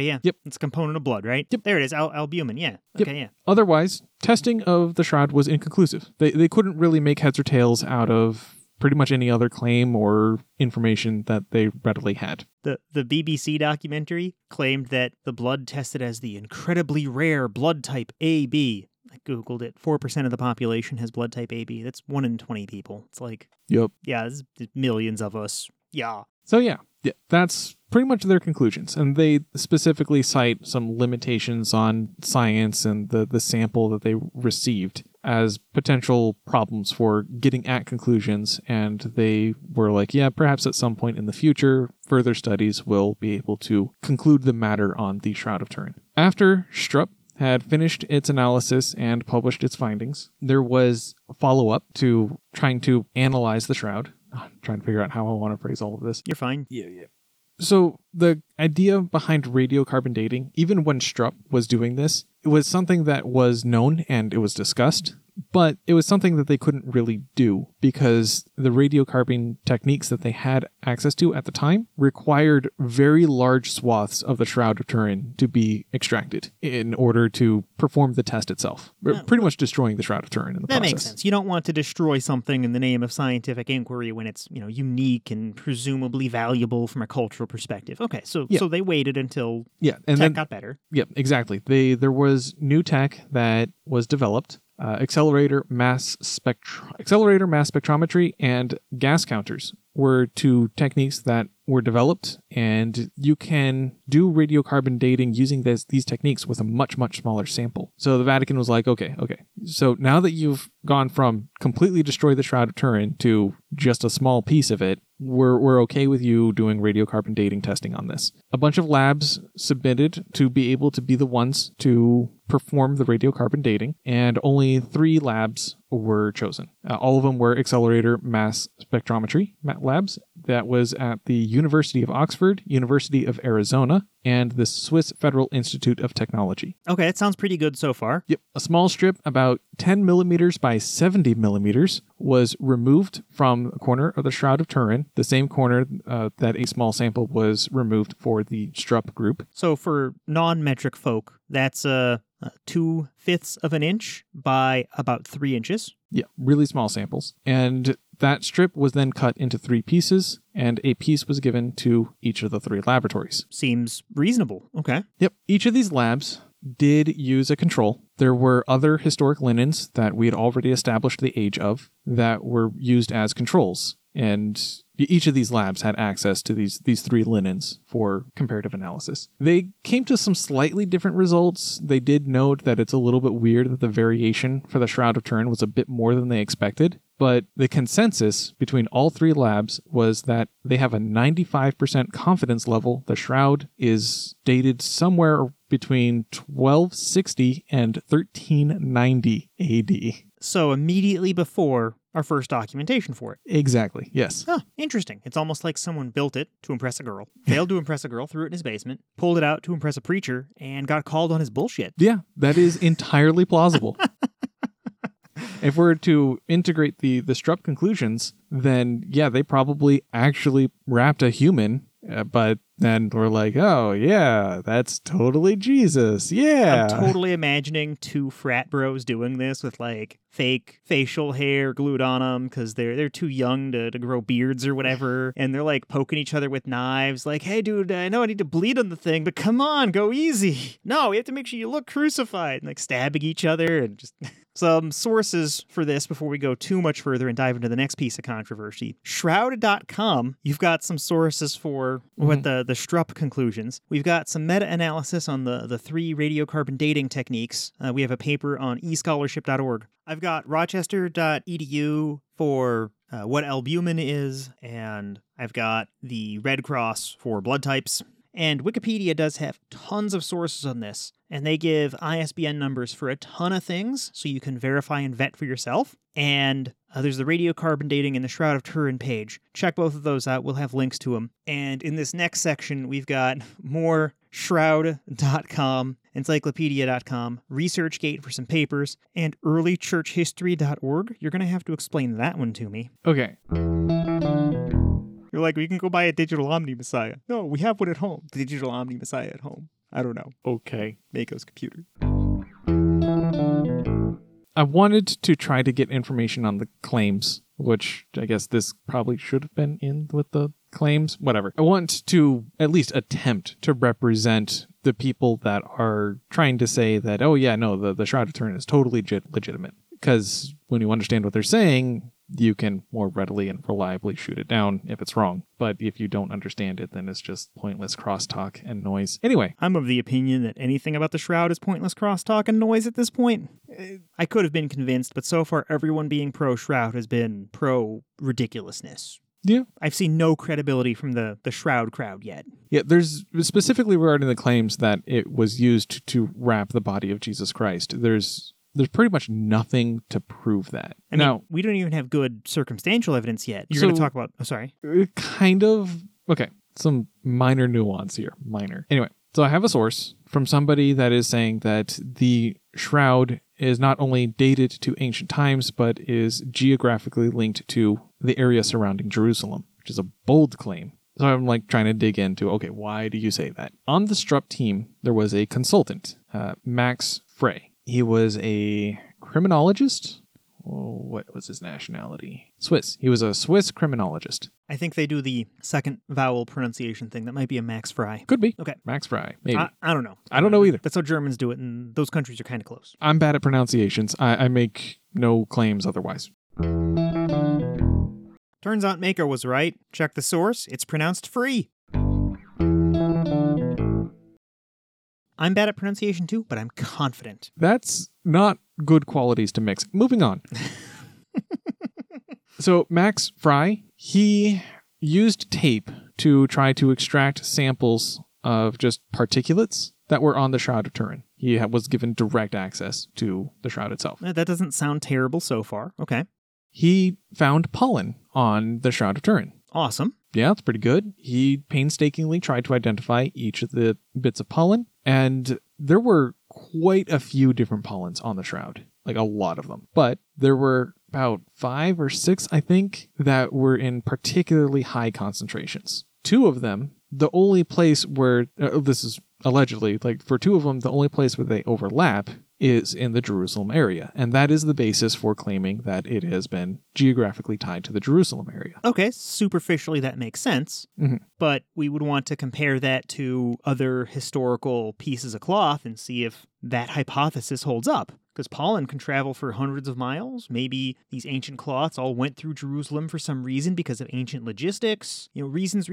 yeah. Yep. It's a component of blood, right? Yep. There it is. Albumin, yeah. Yep. Okay, yeah. Otherwise, testing of the shroud was inconclusive. They couldn't really make heads or tails out of pretty much any other claim or information that they readily had. The BBC documentary claimed that the blood tested as the incredibly rare blood type AB. I Googled it. 4% of the population has blood type AB. That's 1 in 20 people. It's like, yep. Yeah, there's millions of us. Yeah. So yeah, that's pretty much their conclusions. And they specifically cite some limitations on science and the sample that they received as potential problems for getting at conclusions. And they were like, yeah, perhaps at some point in the future, further studies will be able to conclude the matter on the Shroud of Turin. After Shrupp had finished its analysis and published its findings, there was a follow-up to trying to analyze the shroud. I'm trying to figure out how I want to phrase all of this. You're fine. Yeah. So the idea behind radiocarbon dating, even when Shroudies was doing this, it was something that was known and it was discussed, but it was something that they couldn't really do because the radiocarbon techniques that they had access to at the time required very large swaths of the Shroud of Turin to be extracted in order to perform the test itself, pretty much destroying the Shroud of Turin in the process. That makes sense. You don't want to destroy something in the name of scientific inquiry when it's, unique and presumably valuable from a cultural perspective. Okay, so they waited until tech got better. Yeah, exactly. There was new tech that was developed. Accelerator mass spectrometry and gas counters were two techniques that were developed, and you can do radiocarbon dating using these techniques with a much, much smaller sample. So the Vatican was like, okay. So now that you've gone from completely destroy the Shroud of Turin to just a small piece of it, we're okay with you doing radiocarbon dating testing on this. A bunch of labs submitted to be able to be the ones to perform the radiocarbon dating, and only 3 labs were chosen. All of them were accelerator mass spectrometry labs. That was at the University of Oxford, University of Arizona, and the Swiss Federal Institute of Technology. Okay, that sounds pretty good so far. Yep. A small strip about 10 millimeters by 70 millimeters was removed from a corner of the Shroud of Turin, the same corner that a small sample was removed for the Shroudies group. So for non-metric folk, that's 2/5 of an inch by about 3 inches. Yeah, really small samples. And that strip was then cut into 3 pieces, and a piece was given to each of the 3 laboratories. Seems reasonable. Okay. Yep. Each of these labs did use a control. There were other historic linens that we had already established the age of that were used as controls. And each of these labs had access to these three linens for comparative analysis. They came to some slightly different results. They did note that it's a little bit weird that the variation for the Shroud of Turin was a bit more than they expected. But the consensus between all three labs was that they have a 95% confidence level. The shroud is dated somewhere between 1260 and 1390 AD. So immediately before our first documentation for it. Exactly, yes. Huh, interesting. It's almost like someone built it to impress a girl, failed to impress a girl, threw it in his basement, pulled it out to impress a preacher, and got called on his bullshit. Yeah, that is entirely plausible. If we're to integrate the Strupp conclusions, then yeah, they probably actually wrapped a human, but then we're like, oh yeah, that's totally Jesus. Yeah. I'm totally imagining two frat bros doing this with like fake facial hair glued on them because they're too young to grow beards or whatever. And they're like poking each other with knives like, hey dude, I know I need to bleed on the thing, but come on, go easy. No, we have to make sure you look crucified. And like stabbing each other and just... Some sources for this before we go too much further and dive into the next piece of controversy. Shroud.com, you've got some sources for what the Strupp conclusions. We've got some meta-analysis on the three radiocarbon dating techniques. We have a paper on escholarship.org. I've got rochester.edu for what albumin is, and I've got the Red Cross for blood types. And Wikipedia does have tons of sources on this, and they give ISBN numbers for a ton of things, so you can verify and vet for yourself. And there's the radiocarbon dating and the Shroud of Turin page. Check both of those out. We'll have links to them. And in this next section, we've got more shroud.com, encyclopedia.com, ResearchGate for some papers, and earlychurchhistory.org. You're going to have to explain that one to me. Okay. You're like, we can go buy a digital Omni Messiah. No, we have one at home. The digital Omni Messiah at home. I don't know. Okay. Mako's computer. I wanted to try to get information on the claims, which I guess this probably should have been in with the claims. Whatever. I want to at least attempt to represent the people that are trying to say that, oh yeah, no, the Shroud of Turin is totally legitimate. Because when you understand what they're saying... you can more readily and reliably shoot it down if it's wrong. But if you don't understand it, then it's just pointless crosstalk and noise. Anyway. I'm of the opinion that anything about the Shroud is pointless crosstalk and noise at this point. I could have been convinced, but so far everyone being pro-Shroud has been pro-ridiculousness. Yeah. I've seen no credibility from the Shroud crowd yet. Yeah, there's specifically regarding the claims that it was used to wrap the body of Jesus Christ. There's pretty much nothing to prove that. I mean, now, we don't even have good circumstantial evidence yet. You're going to talk about... Oh, sorry. Kind of. Okay. Some minor nuance here. Minor. Anyway, so I have a source from somebody that is saying that the shroud is not only dated to ancient times, but is geographically linked to the area surrounding Jerusalem, which is a bold claim. So I'm like trying to dig into, okay, why do you say that? On the Strupp team, there was a consultant, Max Frey. He was a criminologist. Oh, what was his nationality? Swiss. He was a Swiss criminologist. I think they do the second vowel pronunciation thing. That might be a Max Frey. Could be. Okay. Max Frey, maybe. I don't know. I don't know either. That's how Germans do it, and those countries are kind of close. I'm bad at pronunciations. I make no claims otherwise. Turns out Mako was right. Check the source. It's pronounced free. I'm bad at pronunciation too, but I'm confident. That's not good qualities to mix. Moving on. So Max Frey, he used tape to try to extract samples of just particulates that were on the Shroud of Turin. He was given direct access to the shroud itself. That doesn't sound terrible so far. Okay. He found pollen on the Shroud of Turin. Awesome. Yeah, it's pretty good. He painstakingly tried to identify each of the bits of pollen, and there were quite a few different pollens on the shroud, like a lot of them. But there were about 5 or 6, I think, that were in particularly high concentrations. Two of them, the only place where, this is allegedly, like for two of them, the only place where they overlap is in the Jerusalem area, and that is the basis for claiming that it has been geographically tied to the Jerusalem area. Okay, superficially that makes sense, but we would want to compare that to other historical pieces of cloth and see if that hypothesis holds up, because pollen can travel for hundreds of miles. Maybe these ancient cloths all went through Jerusalem for some reason because of ancient logistics. You know, reasons,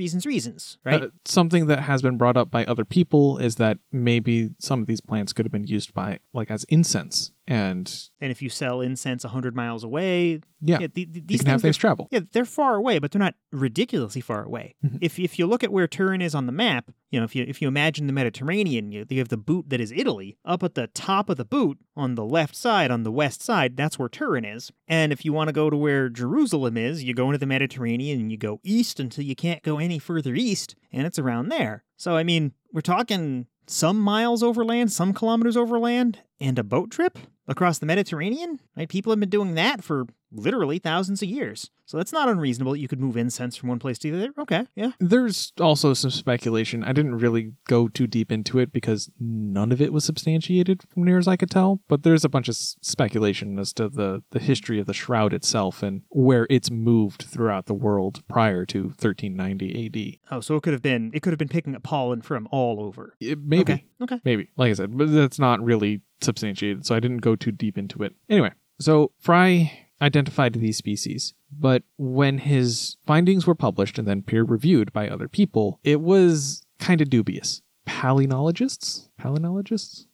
right? Something that has been brought up by other people is that maybe some of these plants could have been used by, like, as incense. And if you sell incense 100 miles away, these can have things travel. Yeah, they're far away, but they're not ridiculously far away. If you look at where Turin is on the map, you know, if you imagine the Mediterranean, you have the boot that is Italy. Up at the top of the boot, on the left side, on the west side, that's where Turin is. And if you want to go to where Jerusalem is, you go into the Mediterranean and you go east until you can't go any further east, and it's around there. So, I mean, we're talking some miles overland, some kilometers overland, and a boat trip across the Mediterranean, right? People have been doing that for literally thousands of years. So that's not unreasonable that you could move incense from one place to the other. Okay, yeah. There's also some speculation. I didn't really go too deep into it because none of it was substantiated from near as I could tell. But there's a bunch of speculation as to the history of the shroud itself and where it's moved throughout the world prior to 1390 AD. Oh, so it could have been picking up pollen from all over. Maybe. Okay. Maybe. Like I said, but that's not really substantiated, so I didn't go too deep into it. Anyway, so Frey identified these species, but when his findings were published and then peer-reviewed by other people, it was kind of dubious. Palynologists?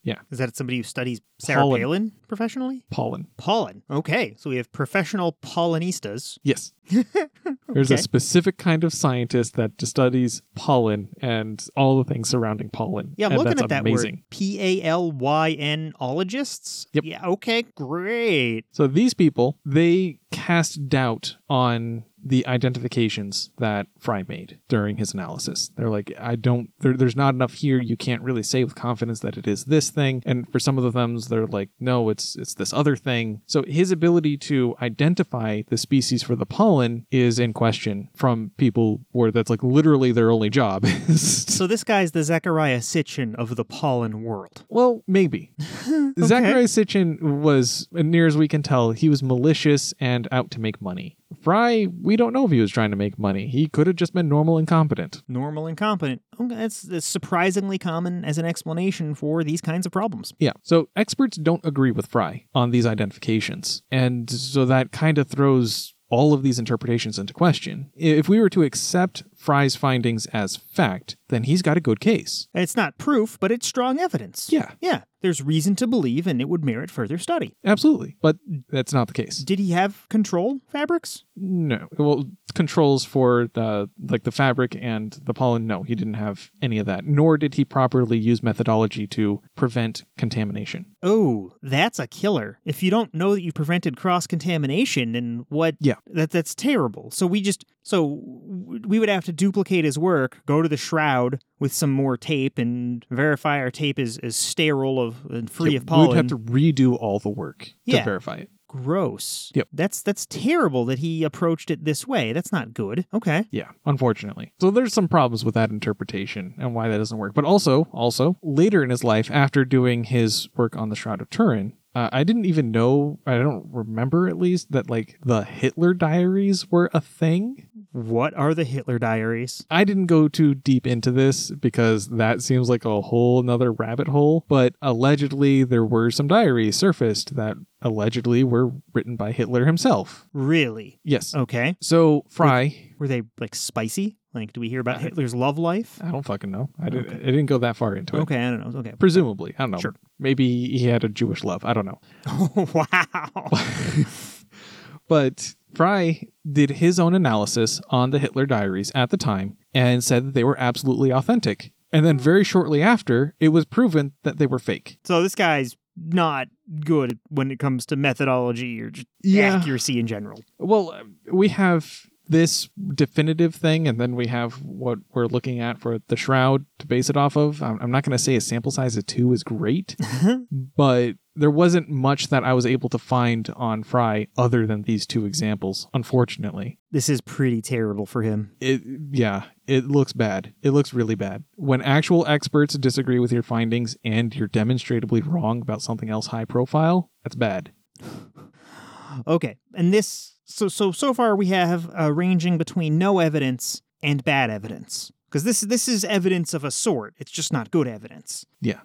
Yeah. Is that somebody who studies Sarah Palin professionally? Pollen. Okay. So we have professional pollinistas. Yes. Okay. There's a specific kind of scientist that studies pollen and all the things surrounding pollen. Yeah, I'm looking at that word. P-A-L-Y-N-ologists? Yep. Yeah, okay, great. So these people, they cast doubt on the identifications that Frey made during his analysis. They're like, there's not enough here. You can't really say with confidence that it is this thing. And for some of the thumbs, they're like, no, it's this other thing. So his ability to identify the species for the pollen is in question from people where that's like literally their only job. So this guy's the Zechariah Sitchin of the pollen world. Well, maybe. Okay. Zechariah Sitchin was, near as we can tell, he was malicious and out to make money. Frey, we don't know if he was trying to make money. He could have just been normal incompetent. Okay, that's surprisingly common as an explanation for these kinds of problems. Yeah, so experts don't agree with Frey on these identifications, and so that kind of throws all of these interpretations into question. If we were to accept Frey's findings as fact, then he's got a good case. It's not proof, but it's strong evidence. Yeah. Yeah. There's reason to believe, and it would merit further study. Absolutely. But that's not the case. Did he have control fabrics? No. Well, controls for the fabric and the pollen, no, he didn't have any of that. Nor did he properly use methodology to prevent contamination. Oh, that's a killer. If you don't know that you prevented cross-contamination, then what? Yeah. That's terrible. So we would have to duplicate his work, go to the shroud with some more tape and verify our tape is sterile and free of pollen. We'd have to redo all the work to verify it. Gross. Yep. That's terrible that he approached it this way. That's not good. Okay. Yeah, unfortunately. So there's some problems with that interpretation and why that doesn't work. But also, later in his life, after doing his work on the Shroud of Turin, I don't remember at least, that like the Hitler diaries were a thing. What are the Hitler diaries? I didn't go too deep into this because that seems like a whole nother rabbit hole, but allegedly there were some diaries surfaced that allegedly were written by Hitler himself. Really? Yes. Okay. So Frey... Were they like spicy? Like, do we hear about Hitler's love life? I don't fucking know. I didn't go that far into it. Okay, I don't know. Okay. Presumably. I don't know. Sure. Maybe he had a Jewish love. I don't know. Oh, wow. But Frey did his own analysis on the Hitler diaries at the time and said that they were absolutely authentic. And then very shortly after, it was proven that they were fake. So this guy's not good when it comes to methodology or accuracy in general. Well, we have... this definitive thing, and then we have what we're looking at for the Shroud to base it off of. I'm not going to say a sample size of 2 is great, but there wasn't much that I was able to find on Frey other than these 2 examples, unfortunately. This is pretty terrible for him. It looks bad. It looks really bad. When actual experts disagree with your findings and you're demonstrably wrong about something else high profile, that's bad. Okay, and this, so far we have ranging between no evidence and bad evidence. Because this is evidence of a sort. It's just not good evidence. Yeah.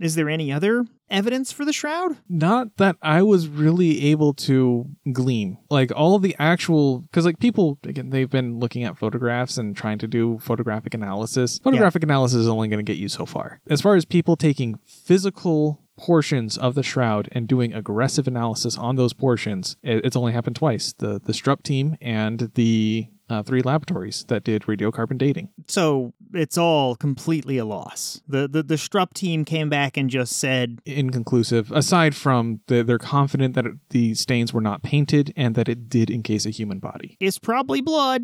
Is there any other evidence for the Shroud? Not that I was really able to glean. Like, all of the actual... Because, like, people, again, they've been looking at photographs and trying to do photographic analysis. Photographic analysis is only going to get you so far. As far as people taking physical portions of the Shroud and doing aggressive analysis on those portions, it's only happened twice. The Strupp team and the 3 laboratories that did radiocarbon dating. So it's all completely a loss. The Strupp team came back and just said... Inconclusive, aside from they're confident that the stains were not painted and that it did encase a human body. It's probably blood.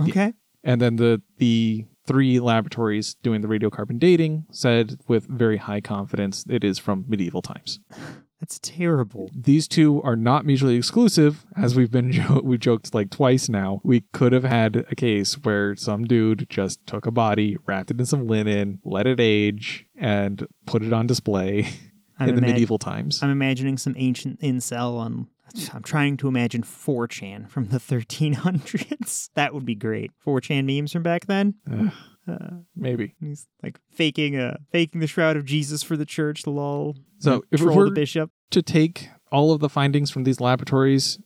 Okay. Yeah. And then the 3 laboratories doing the radiocarbon dating said with very high confidence it is from medieval times. That's terrible. These 2 are not mutually exclusive, as we've joked like twice now. We could have had a case where some dude just took a body, wrapped it in some linen, let it age, and put it on display in the medieval times. I'm imagining some ancient incel on... I'm trying to imagine 4chan from the 1300s. That would be great. 4chan memes from back then? Maybe. He's like faking the Shroud of Jesus for the church, lol. So if we were to take all of the findings from these laboratories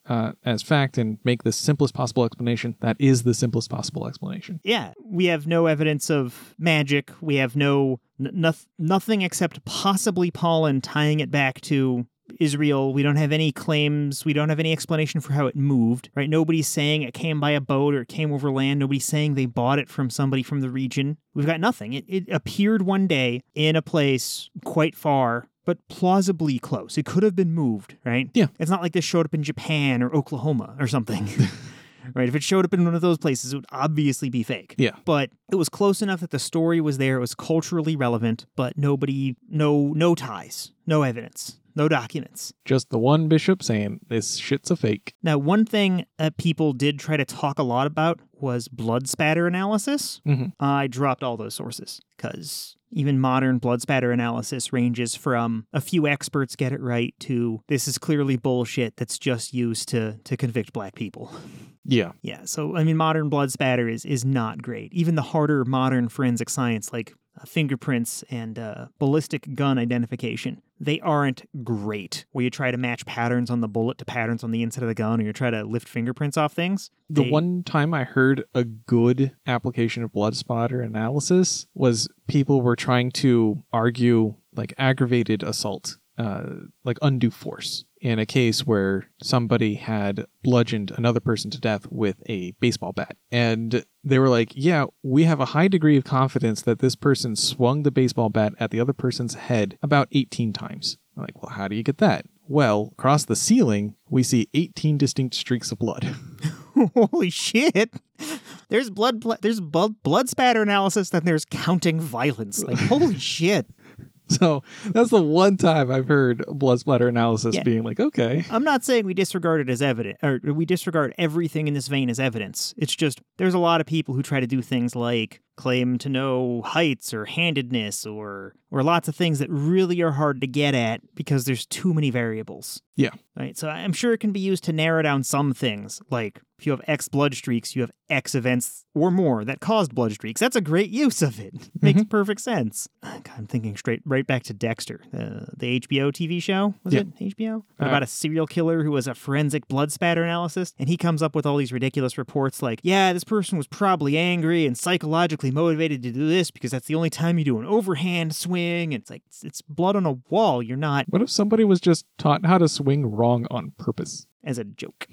as fact and make the simplest possible explanation, that is the simplest possible explanation. Yeah. We have no evidence of magic. We have nothing except possibly pollen tying it back to Israel. We don't have any claims. We don't have any explanation for how it moved, right? Nobody's saying it came by a boat or it came over land. Nobody's saying they bought it from somebody from the region. We've got nothing. It appeared one day in a place quite far, but plausibly close. It could have been moved, right? Yeah. It's not like this showed up in Japan or Oklahoma or something. Right, if it showed up in one of those places, it would obviously be fake. Yeah. But it was close enough that the story was there. It was culturally relevant, but no ties, no evidence. No documents. Just the one bishop saying, this shit's a fake. Now, one thing that people did try to talk a lot about was blood spatter analysis. Mm-hmm. I dropped all those sources because even modern blood spatter analysis ranges from a few experts get it right to this is clearly bullshit that's just used to convict black people. Yeah. Yeah. So, I mean, modern blood spatter is not great. Even the harder modern forensic science like fingerprints and ballistic gun identification, they aren't great, where you try to match patterns on the bullet to patterns on the inside of the gun, or you try to lift fingerprints off things. The one time I heard a good application of blood spatter analysis was people were trying to argue like aggravated assault, like undue force, in a case where somebody had bludgeoned another person to death with a baseball bat. And they were like, yeah, we have a high degree of confidence that this person swung the baseball bat at the other person's head about 18 times. I'm like, well, how do you get that? Well, across the ceiling, we see 18 distinct streaks of blood. Holy shit. There's blood spatter analysis, then there's counting violence. Like, holy shit. So that's the one time I've heard blood splatter analysis being like, okay. I'm not saying we disregard it as evidence, or we disregard everything in this vein as evidence. It's just there's a lot of people who try to do things like claim to know heights or handedness or lots of things that really are hard to get at because there's too many variables. Yeah. Right. So I'm sure it can be used to narrow down some things, like if you have X blood streaks, you have X events or more that caused blood streaks. That's a great use of it. Makes perfect sense. God, I'm thinking right back to Dexter, the HBO TV show. Was it HBO? About a serial killer who was a forensic blood spatter analysis, and he comes up with all these ridiculous reports like, yeah, this person was probably angry and psychologically motivated to do this because that's the only time you do an overhand swing. And it's like, it's blood on a wall. You're not... What if somebody was just taught how to swing wrong on purpose? As a joke.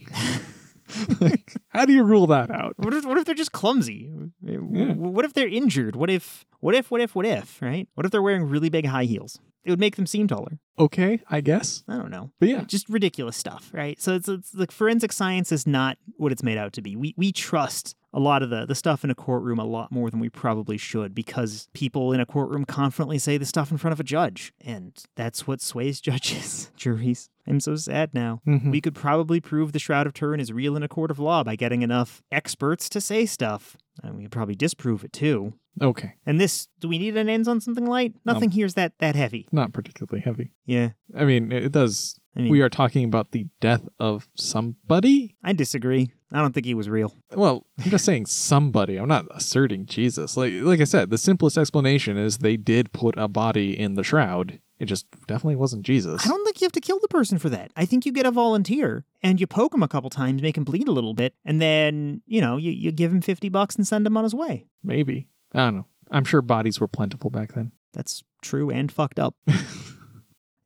Like, how do you rule that out? What if they're just clumsy? Yeah. What if they're injured? What if, right? What if they're wearing really big high heels? It would make them seem taller. Okay, I guess. I don't know. But yeah. Just ridiculous stuff, right? So it's like forensic science is not what it's made out to be. We trust a lot of the stuff in a courtroom a lot more than we probably should, because people in a courtroom confidently say the stuff in front of a judge. And that's what sways judges, juries. I'm so sad now. Mm-hmm. We could probably prove the Shroud of Turin is real in a court of law by getting enough experts to say stuff. And we could probably disprove it too. Okay. And this, do we need an ends on something light? Nothing here's that heavy. Not particularly heavy. Yeah. I mean, it does. I mean, we are talking about the death of somebody? I disagree. I don't think he was real. Well, I'm just saying somebody. I'm not asserting Jesus. Like I said, the simplest explanation is they did put a body in the shroud. It just definitely wasn't Jesus. I don't think you have to kill the person for that. I think you get a volunteer and you poke him a couple times, make him bleed a little bit, and then, you give him $50 and send him on his way. Maybe. I don't know. I'm sure bodies were plentiful back then. That's true and fucked up.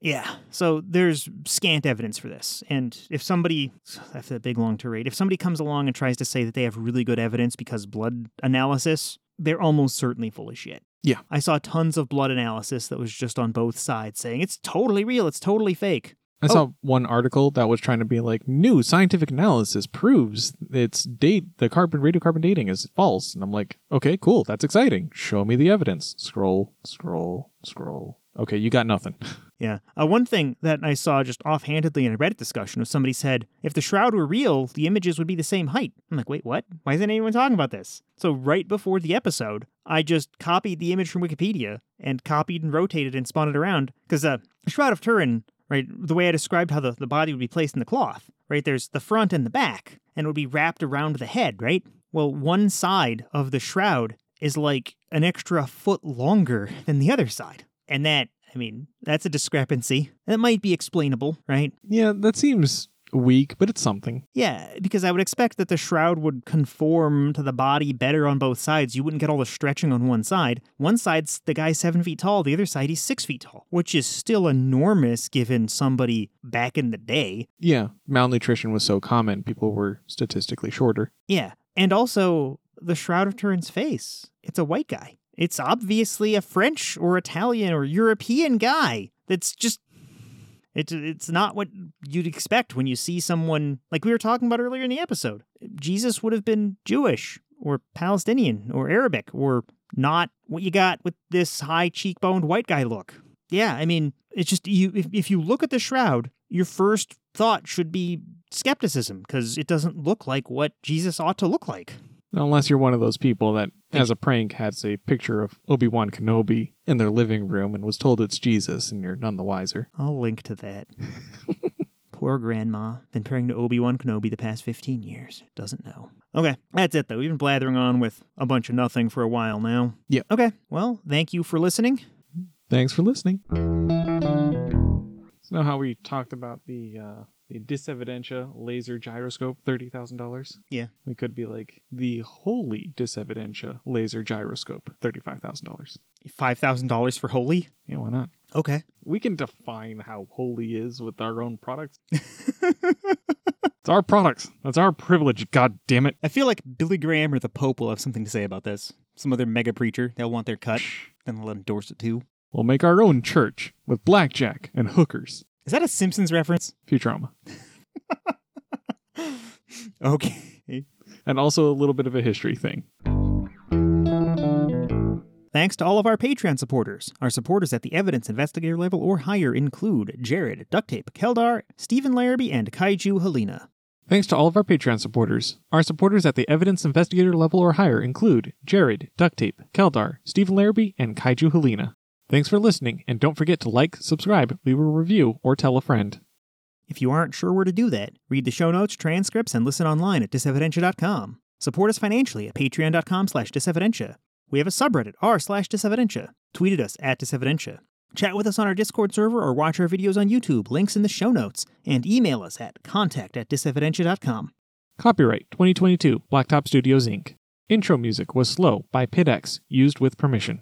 Yeah. So there's scant evidence for this. And if somebody, after that big long tirade, if somebody comes along and tries to say that they have really good evidence because blood analysis, they're almost certainly full of shit. Yeah. I saw tons of blood analysis that was just on both sides saying, it's totally real, it's totally fake. I saw one article that was trying to be like, new scientific analysis proves its date, the radiocarbon dating is false. And I'm like, okay, cool, that's exciting. Show me the evidence. Scroll, scroll, scroll. Okay, you got nothing. Yeah. One thing that I saw just offhandedly in a Reddit discussion was somebody said, if the shroud were real, the images would be the same height. I'm like, wait, what? Why isn't anyone talking about this? So right before the episode, I just copied the image from Wikipedia and copied and rotated and spun it around. Because the Shroud of Turin, right, the way I described how the body would be placed in the cloth, right, there's the front and the back, and it would be wrapped around the head, right? Well, one side of the shroud is like an extra foot longer than the other side. And that, I mean, that's a discrepancy. That might be explainable, right? Yeah, that seems weak, but it's something. Yeah, because I would expect that the shroud would conform to the body better on both sides. You wouldn't get all the stretching on one side. One side's the guy 7 feet tall, the other side he's 6 feet tall, which is still enormous given somebody back in the day. Yeah, malnutrition was so common, people were statistically shorter. Yeah, and also the Shroud of Turin's face. It's a white guy. It's obviously a French or Italian or European guy. That's just, it's not what you'd expect when you see someone, like we were talking about earlier in the episode. Jesus would have been Jewish or Palestinian or Arabic or not what you got with this high cheekboned white guy look. Yeah, I mean, it's just, if you look at the shroud, your first thought should be skepticism because it doesn't look like what Jesus ought to look like. Unless you're one of those people that, as a prank, has a picture of Obi-Wan Kenobi in their living room and was told it's Jesus, and you're none the wiser. I'll link to that. Poor grandma. Been praying to Obi-Wan Kenobi the past 15 years. Doesn't know. Okay, that's it, though. We've been blathering on with a bunch of nothing for a while now. Yeah. Okay, well, thank you for listening. Thanks for listening. So now how we talked about the Disevidentia laser gyroscope, $30,000. Yeah. We could be like, the Holy Disevidentia laser gyroscope, $35,000. $5,000 for holy? Yeah, why not? Okay. We can define how holy is with our own products. It's our products. That's our privilege, God damn it. I feel like Billy Graham or the Pope will have something to say about this. Some other mega preacher. They'll want their cut. Then they'll endorse it too. We'll make our own church with blackjack and hookers. Is that a Simpsons reference? Futurama. Okay. And also a little bit of a history thing. Thanks to all of our Patreon supporters. Our supporters at the evidence investigator level or higher include Jared, Duct Tape, Keldar, Stephen Larrabee, and Kaiju Helena. Thanks to all of our Patreon supporters. Our supporters at the evidence investigator level or higher include Jared, Duct Tape, Keldar, Stephen Larrabee, and Kaiju Helena. Thanks for listening, and don't forget to like, subscribe, leave a review, or tell a friend. If you aren't sure where to do that, read the show notes, transcripts, and listen online at disevidentia.com. Support us financially at patreon.com/disevidentia. We have a subreddit, r/disevidentia. Tweet at us at disevidentia. Chat with us on our Discord server or watch our videos on YouTube, links in the show notes, and email us at contact@disevidentia.com. Copyright 2022, Blacktop Studios, Inc. Intro music was Slow by PidX, used with permission.